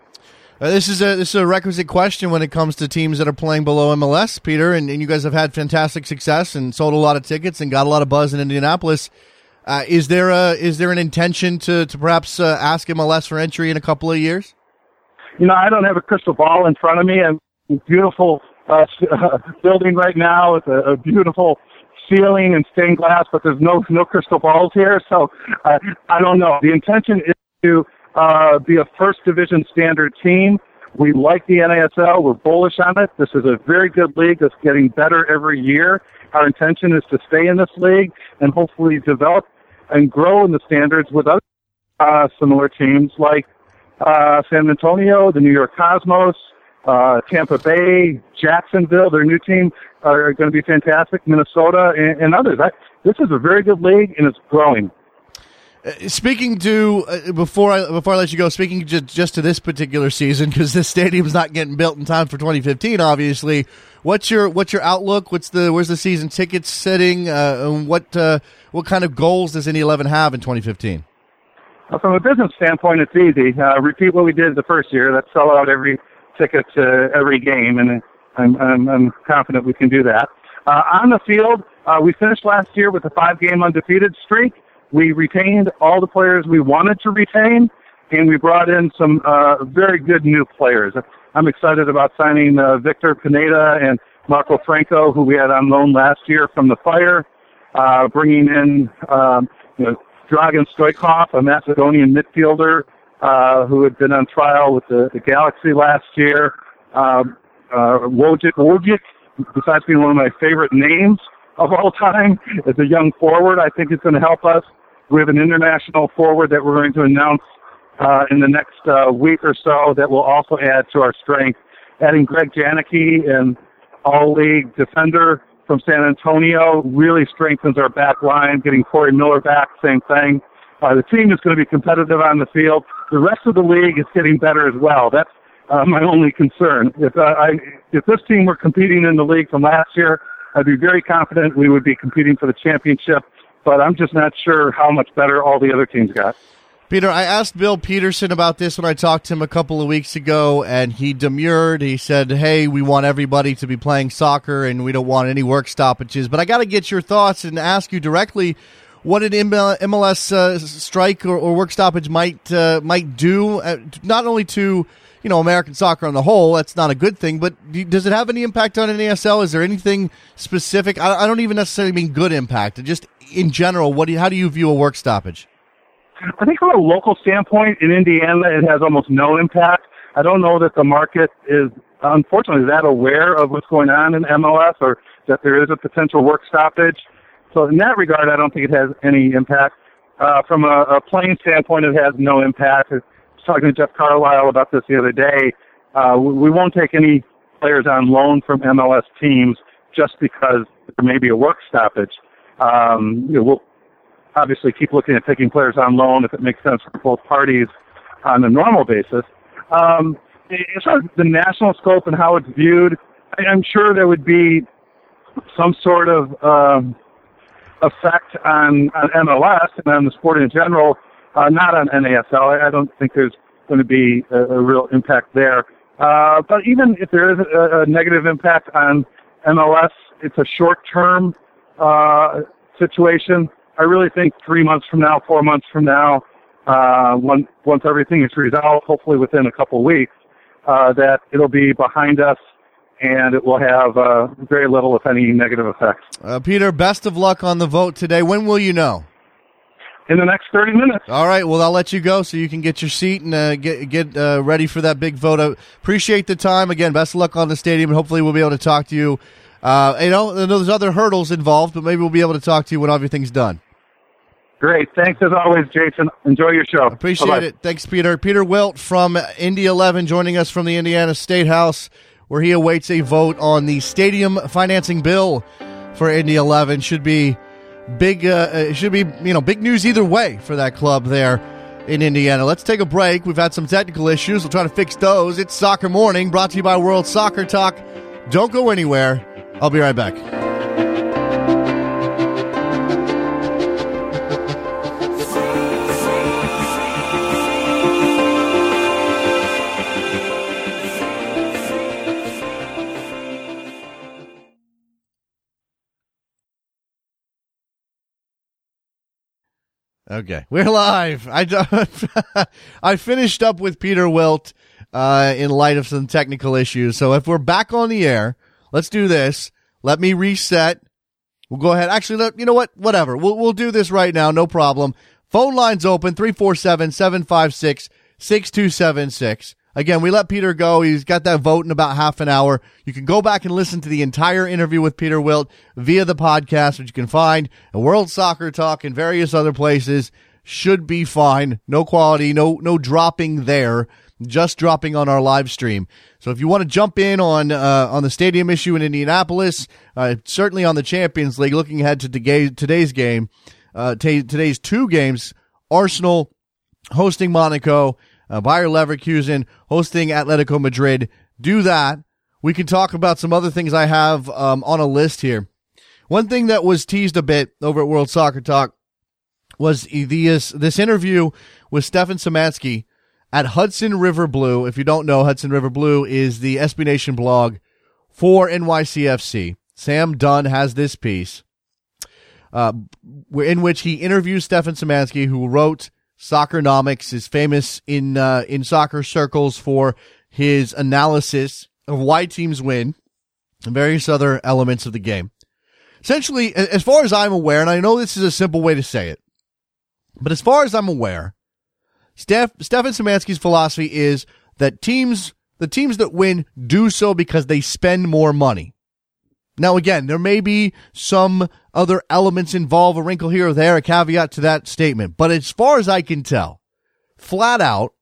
Uh, this is a this is a requisite question when it comes to teams that are playing below M L S, Peter, and, and you guys have had fantastic success and sold a lot of tickets and got a lot of buzz in Indianapolis. Uh, is there a is there an intention to to perhaps uh, ask M L S for entry in a couple of years? You know, I don't have a crystal ball in front of me. I'm in a beautiful uh, building right now with a, a beautiful ceiling and stained glass, but there's no no crystal balls here, so uh, I don't know. The intention is to uh, be a first division standard team. We like the N A S L. We're bullish on it. This is a very good league that's getting better every year. Our intention is to stay in this league and hopefully develop and grow in the standards with other uh, similar teams like uh, San Antonio, the New York Cosmos, uh, Tampa Bay, Jacksonville. Their new team are going to be fantastic, Minnesota, and, and others. I, this is a very good league, and it's growing. Uh, speaking to uh, before I before I let you go, speaking just, just to this particular season, because this stadium's not getting built in time for twenty fifteen. Obviously, what's your what's your outlook? What's the where's the season tickets sitting? Uh, and what uh, what kind of goals does Indy Eleven have in twenty fifteen? Well, from a business standpoint, it's easy. Uh, repeat what we did the first year. Let's sell out every ticket to every game, and I'm I'm, I'm confident we can do that. Uh, on the field, uh, we finished last year with a five-game undefeated streak. We retained all the players we wanted to retain, and we brought in some uh, very good new players. I'm excited about signing uh, Victor Pineda and Marco Franco, who we had on loan last year from the Fire, uh, bringing in um, you know, Dragan Stoichkov, a Macedonian midfielder uh, who had been on trial with the, the Galaxy last year. Um, uh, Wojciech, Wojciech, besides being one of my favorite names of all time, as a young forward, I think it's going to help us. We have an international forward that we're going to announce uh, in the next uh, week or so that will also add to our strength. Adding Greg Janicki, an all-league defender from San Antonio, really strengthens our back line. Getting Corey Miller back, same thing. Uh, the team is going to be competitive on the field. The rest of the league is getting better as well. That's uh, my only concern. If, uh, I, if this team were competing in the league from last year, I'd be very confident we would be competing for the championship, but I'm just not sure how much better all the other teams got. Peter, I asked Bill Peterson about this when I talked to him a couple of weeks ago, and he demurred. He said, hey, we want everybody to be playing soccer, and we don't want any work stoppages. But I got to get your thoughts and ask you directly what an M L S uh, strike or, or work stoppage might uh, might do, uh, not only to you know American soccer on the whole, that's not a good thing, but do, does it have any impact on N A S L? Is there anything specific? I, I don't even necessarily mean good impact. Just in general, what do you, how do you view a work stoppage? I think from a local standpoint in Indiana, it has almost no impact. I don't know that the market is unfortunately that aware of what's going on in M L S or that there is a potential work stoppage. So in that regard, I don't think it has any impact. Uh, from a, a playing standpoint, it has no impact. I was talking to Jeff Carlisle about this the other day. Uh, we won't take any players on loan from M L S teams just because there may be a work stoppage. Um, you know, we'll obviously keep looking at taking players on loan if it makes sense for both parties on a normal basis. Um, as far as the national scope and how it's viewed, I'm sure there would be some sort of um, effect on, on M L S and on the sport in general, uh, not on N A S L. I, I don't think there's going to be a, a real impact there. Uh, but even if there is a, a negative impact on M L S, it's a short-term uh, situation. I really think three months from now, four months from now, uh, when, once everything is resolved, hopefully within a couple weeks, uh, that it'll be behind us and it will have uh, very little, if any, negative effects. Uh, Peter, best of luck on the vote today. When will you know? In the next thirty minutes. All right. Well, I'll let you go so you can get your seat and uh, get get uh, ready for that big vote. I appreciate the time. Again, best of luck on the stadium, and hopefully we'll be able to talk to you. Uh, you know, I know there's other hurdles involved, but maybe we'll be able to talk to you when everything's done. Great. Thanks, as always, Jason. Enjoy your show. Appreciate Bye-bye. It. Thanks, Peter. Peter Wilt from Indy Eleven joining us from the Indiana State House, where he awaits a vote on the stadium financing bill for Indy Eleven. Should be... Big, uh, it should be, you know, big news either way for that club there in Indiana. Let's take a break. We've had some technical issues. We'll try to fix those. It's Soccer Morning, brought to you by World Soccer Talk. Don't go anywhere. I'll be right back. Okay, we're live. I, I finished up with Peter Wilt uh, in light of some technical issues. So if we're back on the air, let's do this. Let me reset. We'll go ahead. Actually, let, you know what? Whatever. We'll we'll do this right now. No problem. Phone lines open, three four seven, seven five six, six two seven six. Again, we let Peter go. He's got that vote in about half an hour. You can go back and listen to the entire interview with Peter Wilt via the podcast, which you can find at World Soccer Talk and various other places. Should be fine. No quality, no no dropping there, just dropping on our live stream. So if you want to jump in on uh, on the stadium issue in Indianapolis, uh, certainly on the Champions League, looking ahead to today's game, uh, t- today's two games, Arsenal hosting Monaco, Uh, Bayer Leverkusen hosting Atletico Madrid. Do that. We can talk about some other things I have um, on a list here. One thing that was teased a bit over at World Soccer Talk was this, this interview with Stefan Szymanski at Hudson River Blue. If you don't know, Hudson River Blue is the S B Nation blog for N Y C F C. Sam Dunn has this piece uh, in which he interviews Stefan Szymanski, who wrote Soccernomics, is famous in uh, in soccer circles for his analysis of why teams win and various other elements of the game. Essentially, as far as I'm aware, and I know this is a simple way to say it, but as far as I'm aware, Steph, Stefan Szymanski's philosophy is that teams, the teams that win do so because they spend more money. Now, again, there may be some other elements involved, a wrinkle here or there, a caveat to that statement. But as far as I can tell, flat out,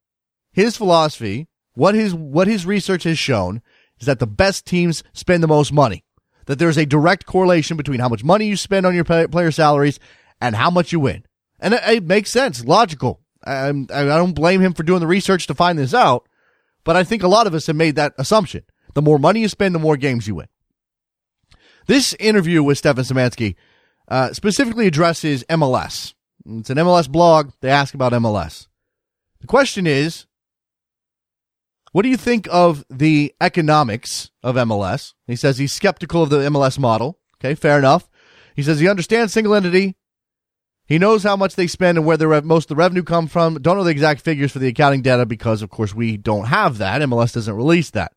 his philosophy, what his what his research has shown, is that the best teams spend the most money, that there's a direct correlation between how much money you spend on your player salaries and how much you win. And it, it makes sense, logical. I, I don't blame him for doing the research to find this out, but I think a lot of us have made that assumption. The more money you spend, the more games you win. This interview with Stefan Szymanski uh, specifically addresses M L S. It's an M L S blog. They ask about M L S. The question is, what do you think of the economics of M L S? He says he's skeptical of the M L S model. Okay, fair enough. He says he understands single entity. He knows how much they spend and where the rev- most of the revenue comes from. Don't know the exact figures for the accounting data because, of course, we don't have that. M L S doesn't release that.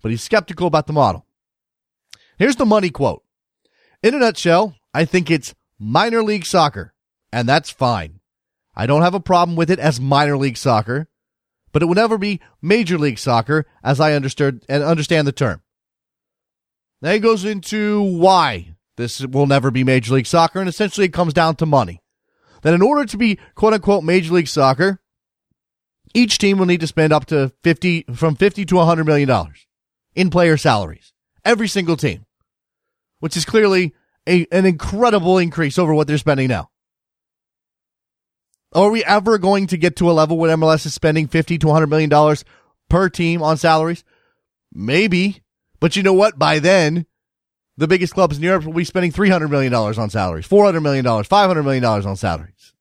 But he's skeptical about the model. Here's the money quote. In a nutshell, I think it's minor league soccer, and that's fine. I don't have a problem with it as minor league soccer. but it will never be Major League Soccer as I understood and understand the term. Now he goes into why this will never be Major League Soccer, and essentially it comes down to money. That in order to be quote-unquote Major League Soccer, each team will need to spend up to fifty from fifty to one hundred million dollars in player salaries. Every single team, which is clearly a, an incredible increase over what they're spending now. Are we ever going to get to a level where M L S is spending fifty to one hundred million dollars per team on salaries? Maybe. But you know what? By then, the biggest clubs in Europe will be spending three hundred million dollars on salaries, four hundred million dollars, five hundred million dollars on salaries.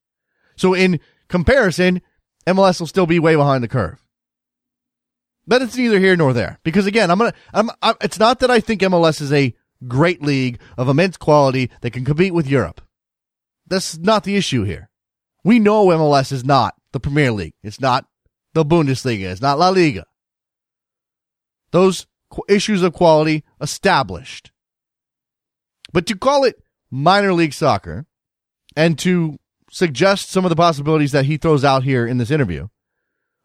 So in comparison, M L S will still be way behind the curve. But it's neither here nor there. Because again, I'm gonna, I'm, I'm, it's not that I think M L S is a great league of immense quality that can compete with Europe. That's not the issue here. We know M L S is not the Premier League. It's not the Bundesliga. It's not La Liga. Those qu- issues of quality established. But to call it minor league soccer and to suggest some of the possibilities that he throws out here in this interview,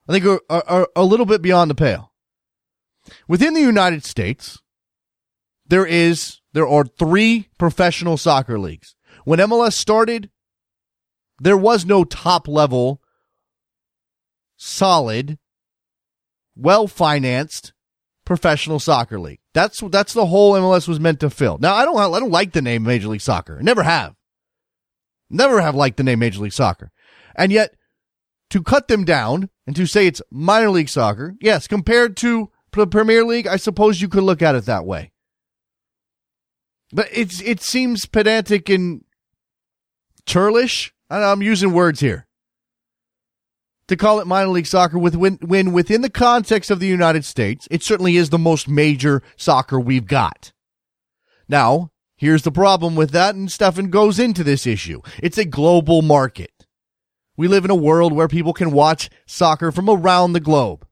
I think are, are, are a little bit beyond the pale. Within the United States, there is there are three professional soccer leagues. When M L S started, there was no top-level, solid, well-financed professional soccer league. That's that's the hole M L S was meant to fill. Now, I don't I don't like the name Major League Soccer. I never have. Never have liked the name Major League Soccer. And yet, to cut them down and to say it's minor league soccer, yes, compared to the Premier League, I suppose you could look at it that way. But it's it seems pedantic and churlish. I'm using words here. To call it minor league soccer with when, when within the context of the United States, it certainly is the most major soccer we've got. Now, here's the problem with that, and Stefan goes into this issue. It's a global market. We live in a world where people can watch soccer from around the globe.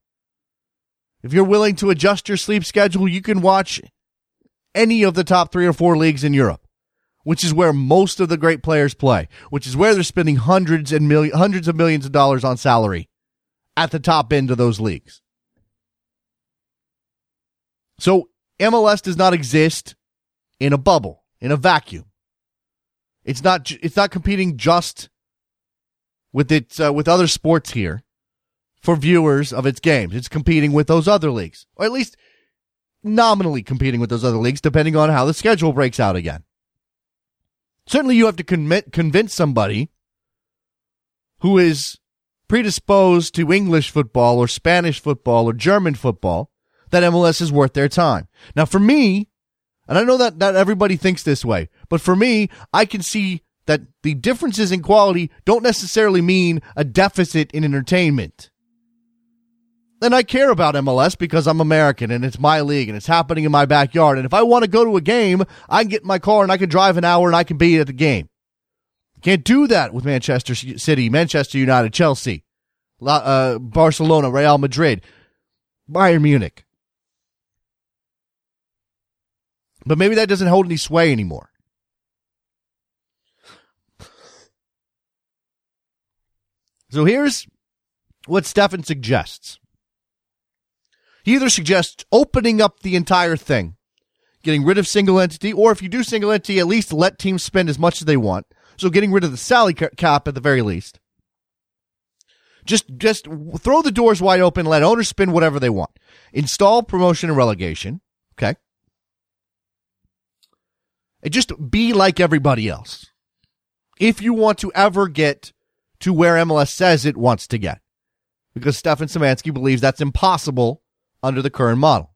If you're willing to adjust your sleep schedule, you can watch any of the top three or four leagues in Europe, which is where most of the great players play, which is where they're spending hundreds and millions, hundreds of millions of dollars on salary at the top end of those leagues. So M L S does not exist in a bubble, in a vacuum. It's not. It's not competing just with its uh, with other sports here for viewers of its games. It's competing with those other leagues, or at least nominally competing with those other leagues, depending on how the schedule breaks out again. Certainly you have to con- convince somebody who is predisposed to English football or Spanish football or German football that M L S is worth their time. Now for me, and I know that not everybody thinks this way, but for me, I can see that the differences in quality don't necessarily mean a deficit in entertainment. And I care about M L S because I'm American and it's my league and it's happening in my backyard. And if I want to go to a game, I can get in my car and I can drive an hour and I can be at the game. Can't do that with Manchester City, Manchester United, Chelsea, La, uh, Barcelona, Real Madrid, Bayern Munich. But maybe that doesn't hold any sway anymore. So here's what Stefan suggests. He either suggests opening up the entire thing, getting rid of single entity, or if you do single entity, at least let teams spend as much as they want. So getting rid of the salary cap at the very least. Just, just throw the doors wide open, let owners spend whatever they want. Install promotion and relegation. Okay. And just be like everybody else. If you want to ever get to where M L S says it wants to get, because Stefan Szymanski believes that's impossible under the current model.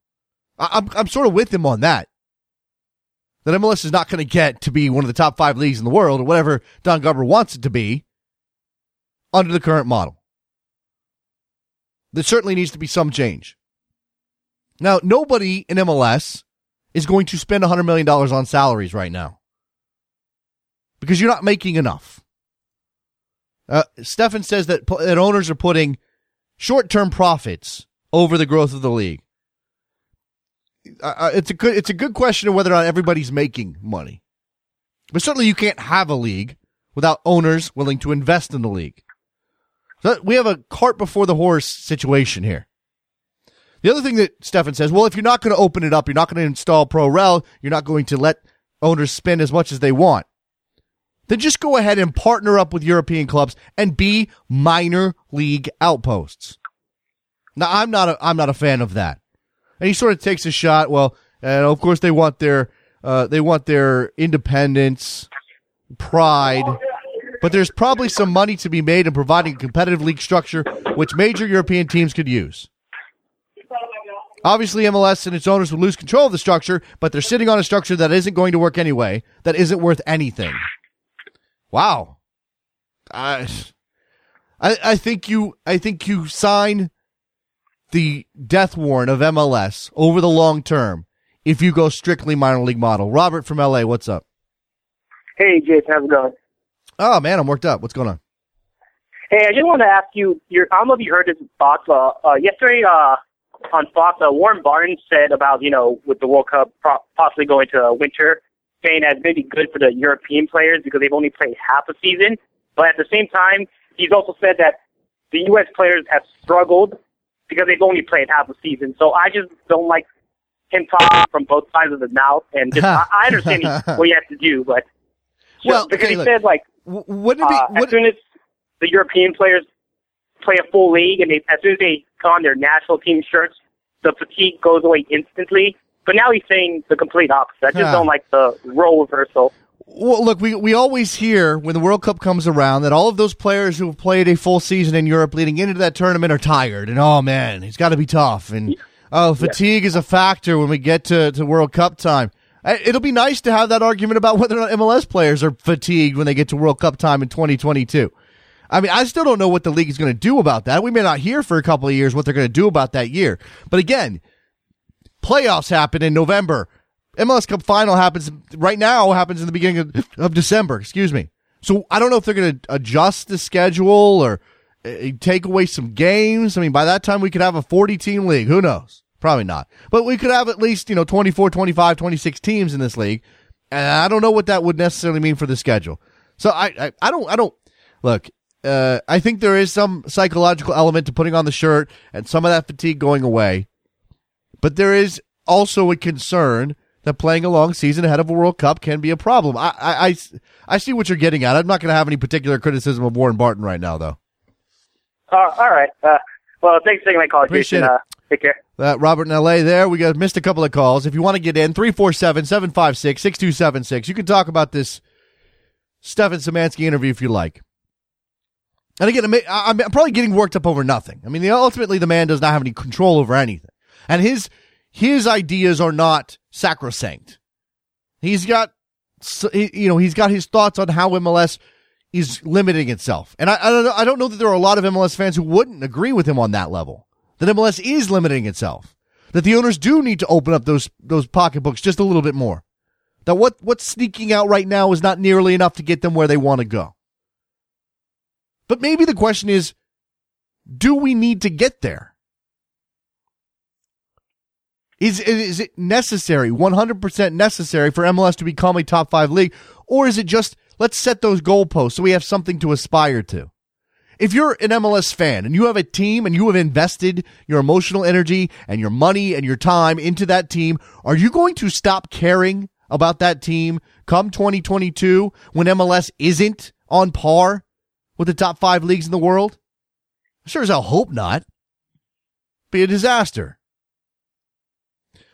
I, I'm I'm sort of with him on that. That M L S is not going to get to be one of the top five leagues in the world or whatever Don Garber wants it to be under the current model. There certainly needs to be some change. Now, nobody in M L S is going to spend one hundred million dollars on salaries right now because you're not making enough. Uh, Stefan says that, that owners are putting short-term profits over the growth of the league. Uh, it's a good, it's a good question of whether or not everybody's making money. But certainly you can't have a league without owners willing to invest in the league. So we have a cart before the horse situation here. The other thing that Stefan says, well, if you're not going to open it up, you're not going to install ProRel, you're not going to let owners spend as much as they want, then just go ahead and partner up with European clubs and be minor league outposts. Now, I'm not a, I'm not a fan of that. And he sort of takes a shot. Well, and of course they want their uh, they want their independence, pride, but there's probably some money to be made in providing a competitive league structure which major European teams could use. Obviously, M L S and its owners would lose control of the structure, but they're sitting on a structure that isn't going to work anyway, that isn't worth anything. Wow. I, I, I think you, I think you sign the death warrant of M L S over the long term if you go strictly minor league model. Robert from L A, what's up? Hey, Jake, how's it going? Oh, man, I'm worked up. What's going on? Hey, I just wanted to ask you, your, I don't know if you heard this, Fox. Uh, uh, yesterday uh, on Fox, uh, Warren Barton said about, you know, with the World Cup pro- possibly going to winter, saying that's going to be good for the European players because they've only played half a season. But at the same time, he's also said that the U S players have struggled because they've only played half a season. So I just don't like him talking from both sides of the mouth. And just, I, I understand he, what he has to do, but just, well, because okay, he look, said, like, would it be, uh, would as soon as the European players play a full league and they, as soon as they put on their national team shirts, the fatigue goes away instantly. But now he's saying the complete opposite. I just huh. don't like the role reversal. Well, look, we, we always hear when the World Cup comes around that all of those players who have played a full season in Europe leading into that tournament are tired. And, oh, man, it's got to be tough. And, oh, fatigue yeah. is a factor when we get to, to World Cup time. It'll be nice to have that argument about whether or not M L S players are fatigued when they get to World Cup time in twenty twenty-two. I mean, I still don't know what the league is going to do about that. We may not hear for a couple of years what they're going to do about that year. But, again, playoffs happen in November. M L S Cup final happens right now, happens in the beginning of, of December, excuse me. So I don't know if they're going to adjust the schedule or uh, take away some games. I mean, by that time we could have a forty-team league. Who knows? Probably not. But we could have at least, you know, twenty-four, twenty-five, twenty-six teams in this league. And I don't know what that would necessarily mean for the schedule. So I, I, I don't, I don't, look, uh, I think there is some psychological element to putting on the shirt and some of that fatigue going away. But there is also a concern that playing a long season ahead of a World Cup can be a problem. I I, I, I see what you're getting at. I'm not going to have any particular criticism of Warren Barton right now, though. Uh, all right. Uh, well, thanks for taking my call. Appreciate Jason. It. Uh, take care. Uh, Robert in L A there. We got missed a couple of calls. If you want to get in, three four seven, seven five six, six two seven six. You can talk about this Stefan Szymanski interview if you like. And again, I'm probably getting worked up over nothing. I mean, ultimately, the man does not have any control over anything. And his his ideas are not sacrosanct. He's got, you know, he's got his thoughts on how M L S is limiting itself, and I, I don't know, I don't know that there are a lot of M L S fans who wouldn't agree with him on that level. That M L S is limiting itself. That the owners do need to open up those those pocketbooks just a little bit more. That what what's sneaking out right now is not nearly enough to get them where they want to go. But maybe the question is, do we need to get there? Is is it necessary, one hundred percent necessary for M L S to become a top five league? Or is it just, let's set those goalposts so we have something to aspire to? If you're an M L S fan and you have a team and you have invested your emotional energy and your money and your time into that team, are you going to stop caring about that team come twenty twenty-two when M L S isn't on par with the top five leagues in the world? I sure as hell hope not. Be a disaster.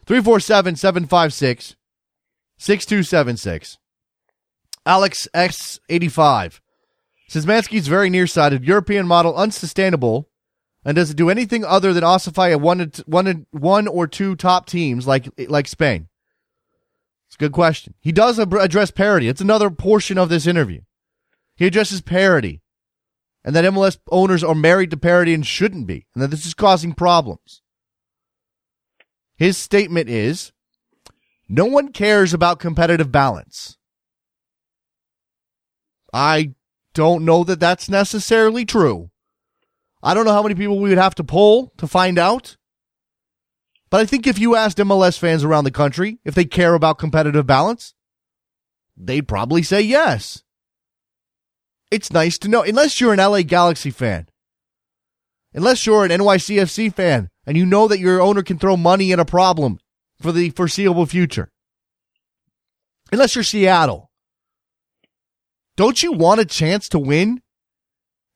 three four seven, seven five six, six two seven six. Alex X eighty-five says, Szymanski's very nearsighted. European model unsustainable and doesn't do anything other than ossify a one, one, one or two top teams like like Spain. It's a good question. He does ab- address parity. It's another portion of this interview. He addresses parity and that M L S owners are married to parity and shouldn't be, and that this is causing problems. His statement is, no one cares about competitive balance. I don't know that that's necessarily true. I don't know how many people we would have to poll to find out. But I think if you asked M L S fans around the country if they care about competitive balance, they'd probably say yes. It's nice to know, unless you're an L A Galaxy fan Unless you're an N Y C F C fan and you know that your owner can throw money at a problem for the foreseeable future. Unless you're Seattle. Don't you want a chance to win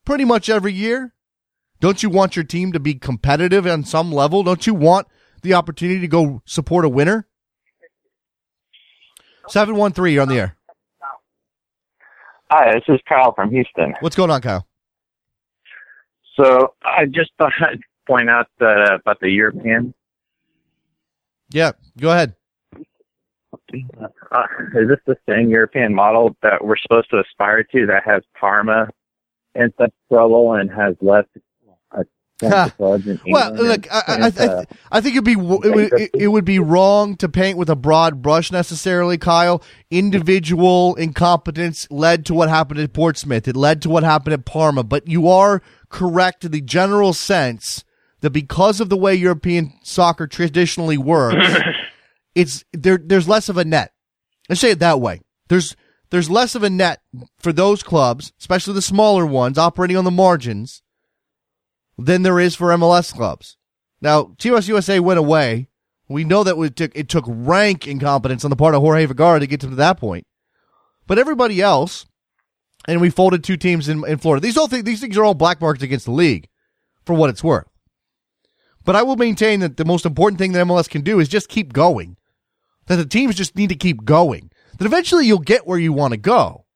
pretty much every year? Don't you want your team to be competitive on some level? Don't you want the opportunity to go support a winner? seven one three, you're on the air. Hi, this is Kyle from Houston. What's going on, Kyle? So I just thought I'd point out that, uh, about the European. Yeah, go ahead. Uh, is this the same European model that we're supposed to aspire to that has Parma in such trouble and has less uh, huh. in Well, look, and, I, I, and, uh, I think it'd be, it would be it would be wrong to paint with a broad brush necessarily, Kyle. Individual incompetence led to what happened at Portsmouth. It led to what happened at Parma. But you are correct in the general sense that because of the way European soccer traditionally works, it's there. There's less of a net. Let's say it that way. There's there's less of a net for those clubs, especially the smaller ones operating on the margins, than there is for M L S clubs. Now, T S U S A went away. We know that it took it took rank incompetence on the part of Jorge Vergara to get them to that point. But everybody else, and we folded two teams in in Florida. These all th- these things are all black marks against the league, for what it's worth. But I will maintain that the most important thing that M L S can do is just keep going. That the teams just need to keep going. That eventually you'll get where you want to go.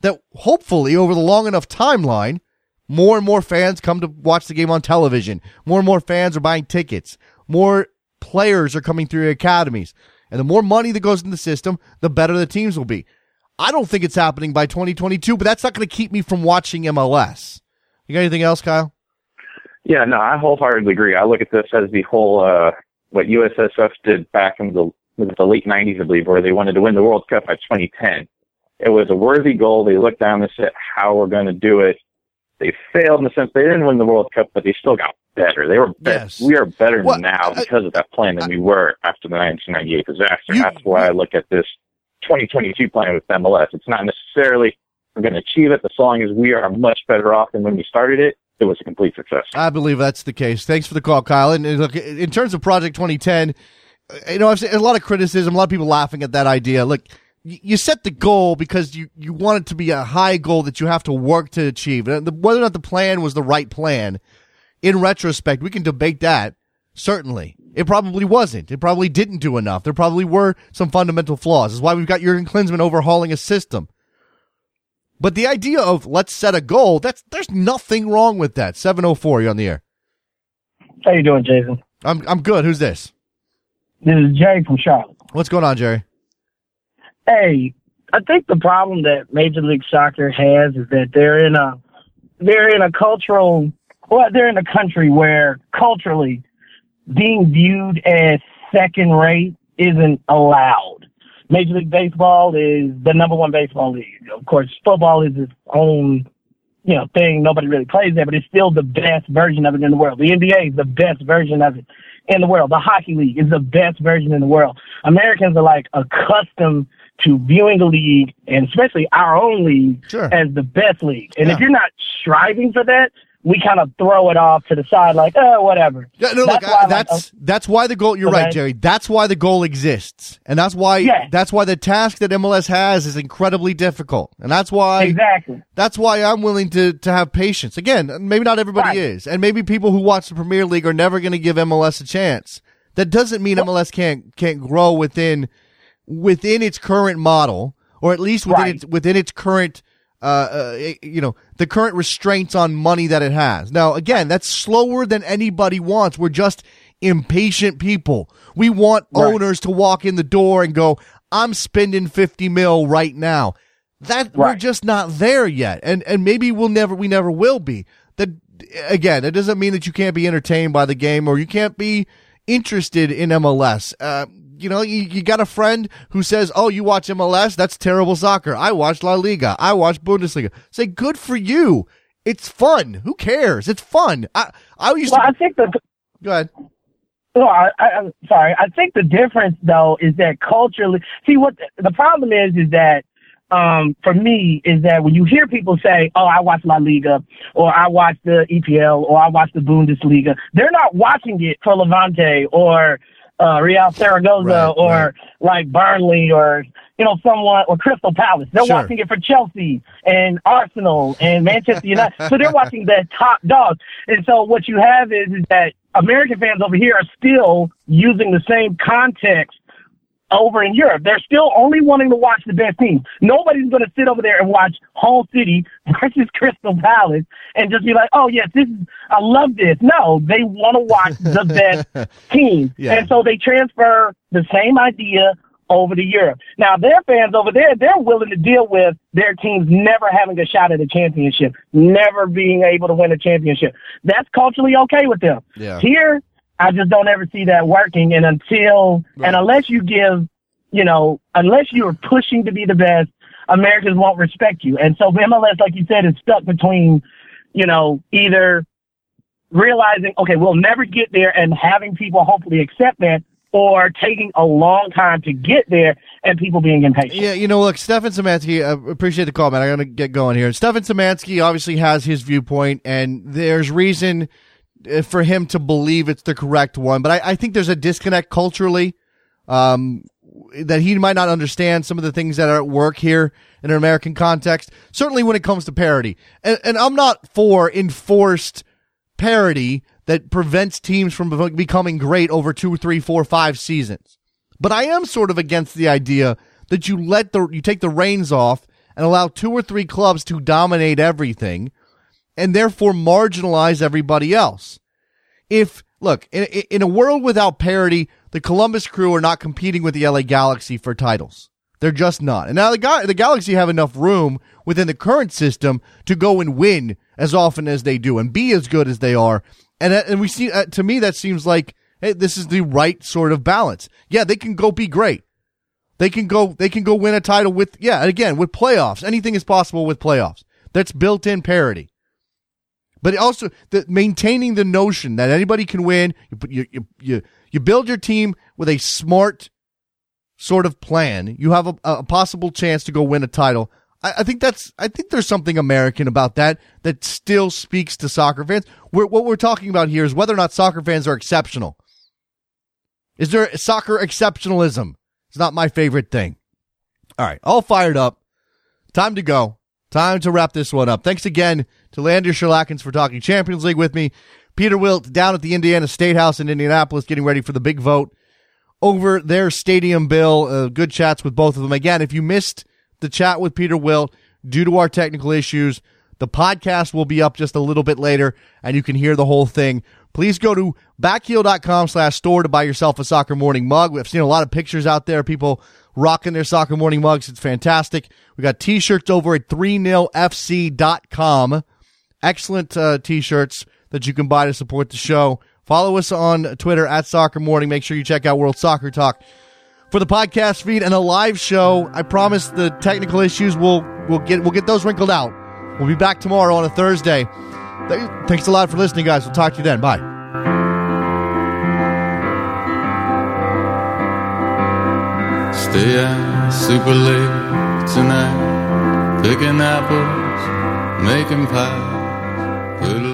That hopefully over the long enough timeline, more and more fans come to watch the game on television. More and more fans are buying tickets. More players are coming through academies. And the more money that goes in the system, the better the teams will be. I don't think it's happening by twenty twenty-two, but that's not going to keep me from watching M L S. You got anything else, Kyle? Yeah, no, I wholeheartedly agree. I look at this as the whole, uh, what U S S F did back in the the late nineties, I believe, where they wanted to win the World Cup by twenty ten. It was a worthy goal. They looked down and said, how we're going to do it. They failed in the sense they didn't win the World Cup, but they still got better. They were better. Yes. We are better well, now I, because of that plan than I, we were after the nineteen ninety-eight disaster. You, That's why I look at this twenty twenty-two plan with M L S. It's not necessarily we're going to achieve it, as long as we are much better off than when we started it. It was a complete success. I believe that's the case. Thanks for the call, Kyle. And look, in terms of Project twenty ten, you know, I've seen a lot of criticism, a lot of people laughing at that idea. Look, you set the goal because you, you want it to be a high goal that you have to work to achieve. Whether or not the plan was the right plan, in retrospect, we can debate that, certainly. It probably wasn't. It probably didn't do enough. There probably were some fundamental flaws. That's why we've got Jurgen Klinsmann overhauling a system. But the idea of let's set a goal, that's there's nothing wrong with that. seven oh four, you're on the air. How you doing, Jason? I'm I'm good. Who's this? This is Jerry from Charlotte. What's going on, Jerry? Hey, I think the problem that Major League Soccer has is that they're in a they're in a cultural well, they're in a country where culturally being viewed as second rate isn't allowed. Major League Baseball is the number one baseball league. Of course, football is its own, you know, thing. Nobody really plays that, but it's still the best version of it in the world. The N B A is the best version of it in the world. The Hockey League is the best version in the world. Americans are like accustomed to viewing the league, and especially our own league, sure, as the best league. And yeah, if you're not striving for that, we kind of throw it off to the side like, oh, whatever. Yeah, no, that's look, why I, that's like, oh. that's why the goal. You're okay. right, Jerry. That's why the goal exists, and that's why yeah. that's why the task that M L S has is incredibly difficult, and that's why exactly that's why I'm willing to to have patience. Again, maybe not everybody right. is, and maybe people who watch the Premier League are never going to give M L S a chance. That doesn't mean M L S can't can't grow within within its current model, or at least within right. its, within its current. Uh, uh, you know, the current restraints on money that it has. Now, again, that's slower than anybody wants. We're just impatient people. We want right. owners to walk in the door and go, I'm spending fifty mil right now. That right. we're just not there yet. And, and maybe we'll never, we never will be. That again, it doesn't mean that you can't be entertained by the game or you can't be interested in M L S. Uh, You know, you, you got a friend who says, oh, you watch M L S? That's terrible soccer. I watch La Liga. I watch Bundesliga. Say, good for you. It's fun. Who cares? It's fun. I, I used well, to... I think the... Go ahead. No, I, I, I'm sorry. I think the difference, though, is that culturally... See, what the problem is, is that um, for me is that when you hear people say, oh, I watch La Liga, or I watch the E P L, or I watch the Bundesliga, they're not watching it for Levante or uh, Real Zaragoza right, or right. like Burnley or, you know, someone or Crystal Palace. They're sure. watching it for Chelsea and Arsenal and Manchester United. So they're watching the top dogs. And so what you have is, is that American fans over here are still using the same context over in Europe. They're still only wanting to watch the best team. Nobody's going to sit over there and watch Hull City versus Crystal Palace and just be like, oh, yes, this is, I love this. No, they want to watch the best team. Yeah. And so they transfer the same idea over to Europe. Now, their fans over there, they're willing to deal with their teams never having a shot at a championship, never being able to win a championship. That's culturally okay with them. Yeah. Here, I just don't ever see that working. And until, right. and unless you give, you know, unless you are pushing to be the best, Americans won't respect you. And so M L S, like you said, is stuck between, you know, either realizing, okay, we'll never get there and having people hopefully accept that, or taking a long time to get there and people being impatient. Yeah, you know, look, Stefan Szymanski, I appreciate the call, man. I got to get going here. Stefan Szymanski obviously has his viewpoint, and there's reason for him to believe it's the correct one. But I, I think there's a disconnect culturally um, that he might not understand some of the things that are at work here in an American context, certainly when it comes to parity. And, and I'm not for enforced parity that prevents teams from becoming great over two, three, four, five seasons. But I am sort of against the idea that you let the you take the reins off and allow two or three clubs to dominate everything and therefore marginalize everybody else. If, look, in, in a world without parity, the Columbus Crew are not competing with the L A Galaxy for titles. They're just not. And now the, the Galaxy have enough room within the current system to go and win as often as they do and be as good as they are. And and we see, uh, to me, that seems like, hey, this is the right sort of balance. Yeah, they can go be great. They can go, they can go win a title with, yeah, again, with playoffs. Anything is possible with playoffs. That's built-in parity. But also the, maintaining the notion that anybody can win. You, you, you, you build your team with a smart sort of plan. You have a, a possible chance to go win a title. I think that's. I think there's something American about that that still speaks to soccer fans. We're, what we're talking about here is whether or not soccer fans are exceptional. Is there soccer exceptionalism? It's not my favorite thing. All right, all fired up. Time to go. Time to wrap this one up. Thanks again to Leander Schaerlaeckens for talking Champions League with me. Peter Wilt down at the Indiana State House in Indianapolis, getting ready for the big vote over their stadium bill. Uh, good chats with both of them. Again, if you missed the chat with Peter Wilt due to our technical issues, the podcast will be up just a little bit later, and you can hear the whole thing. Please go to backheel.com slash store to buy yourself a Soccer Morning mug. We've seen a lot of pictures out there, people rocking their Soccer Morning mugs. It's fantastic. We got T-shirts over at three nil f c dot com. Excellent uh, T-shirts that you can buy to support the show. Follow us on Twitter at Soccer Morning. Make sure you check out World Soccer Talk for the podcast feed and a live show. I promise the technical issues will we'll get we'll get those wrinkled out. We'll be back tomorrow on a Thursday. Thanks a lot for listening, guys. We'll talk to you then. Bye. Stay out super late tonight, picking apples, making pies.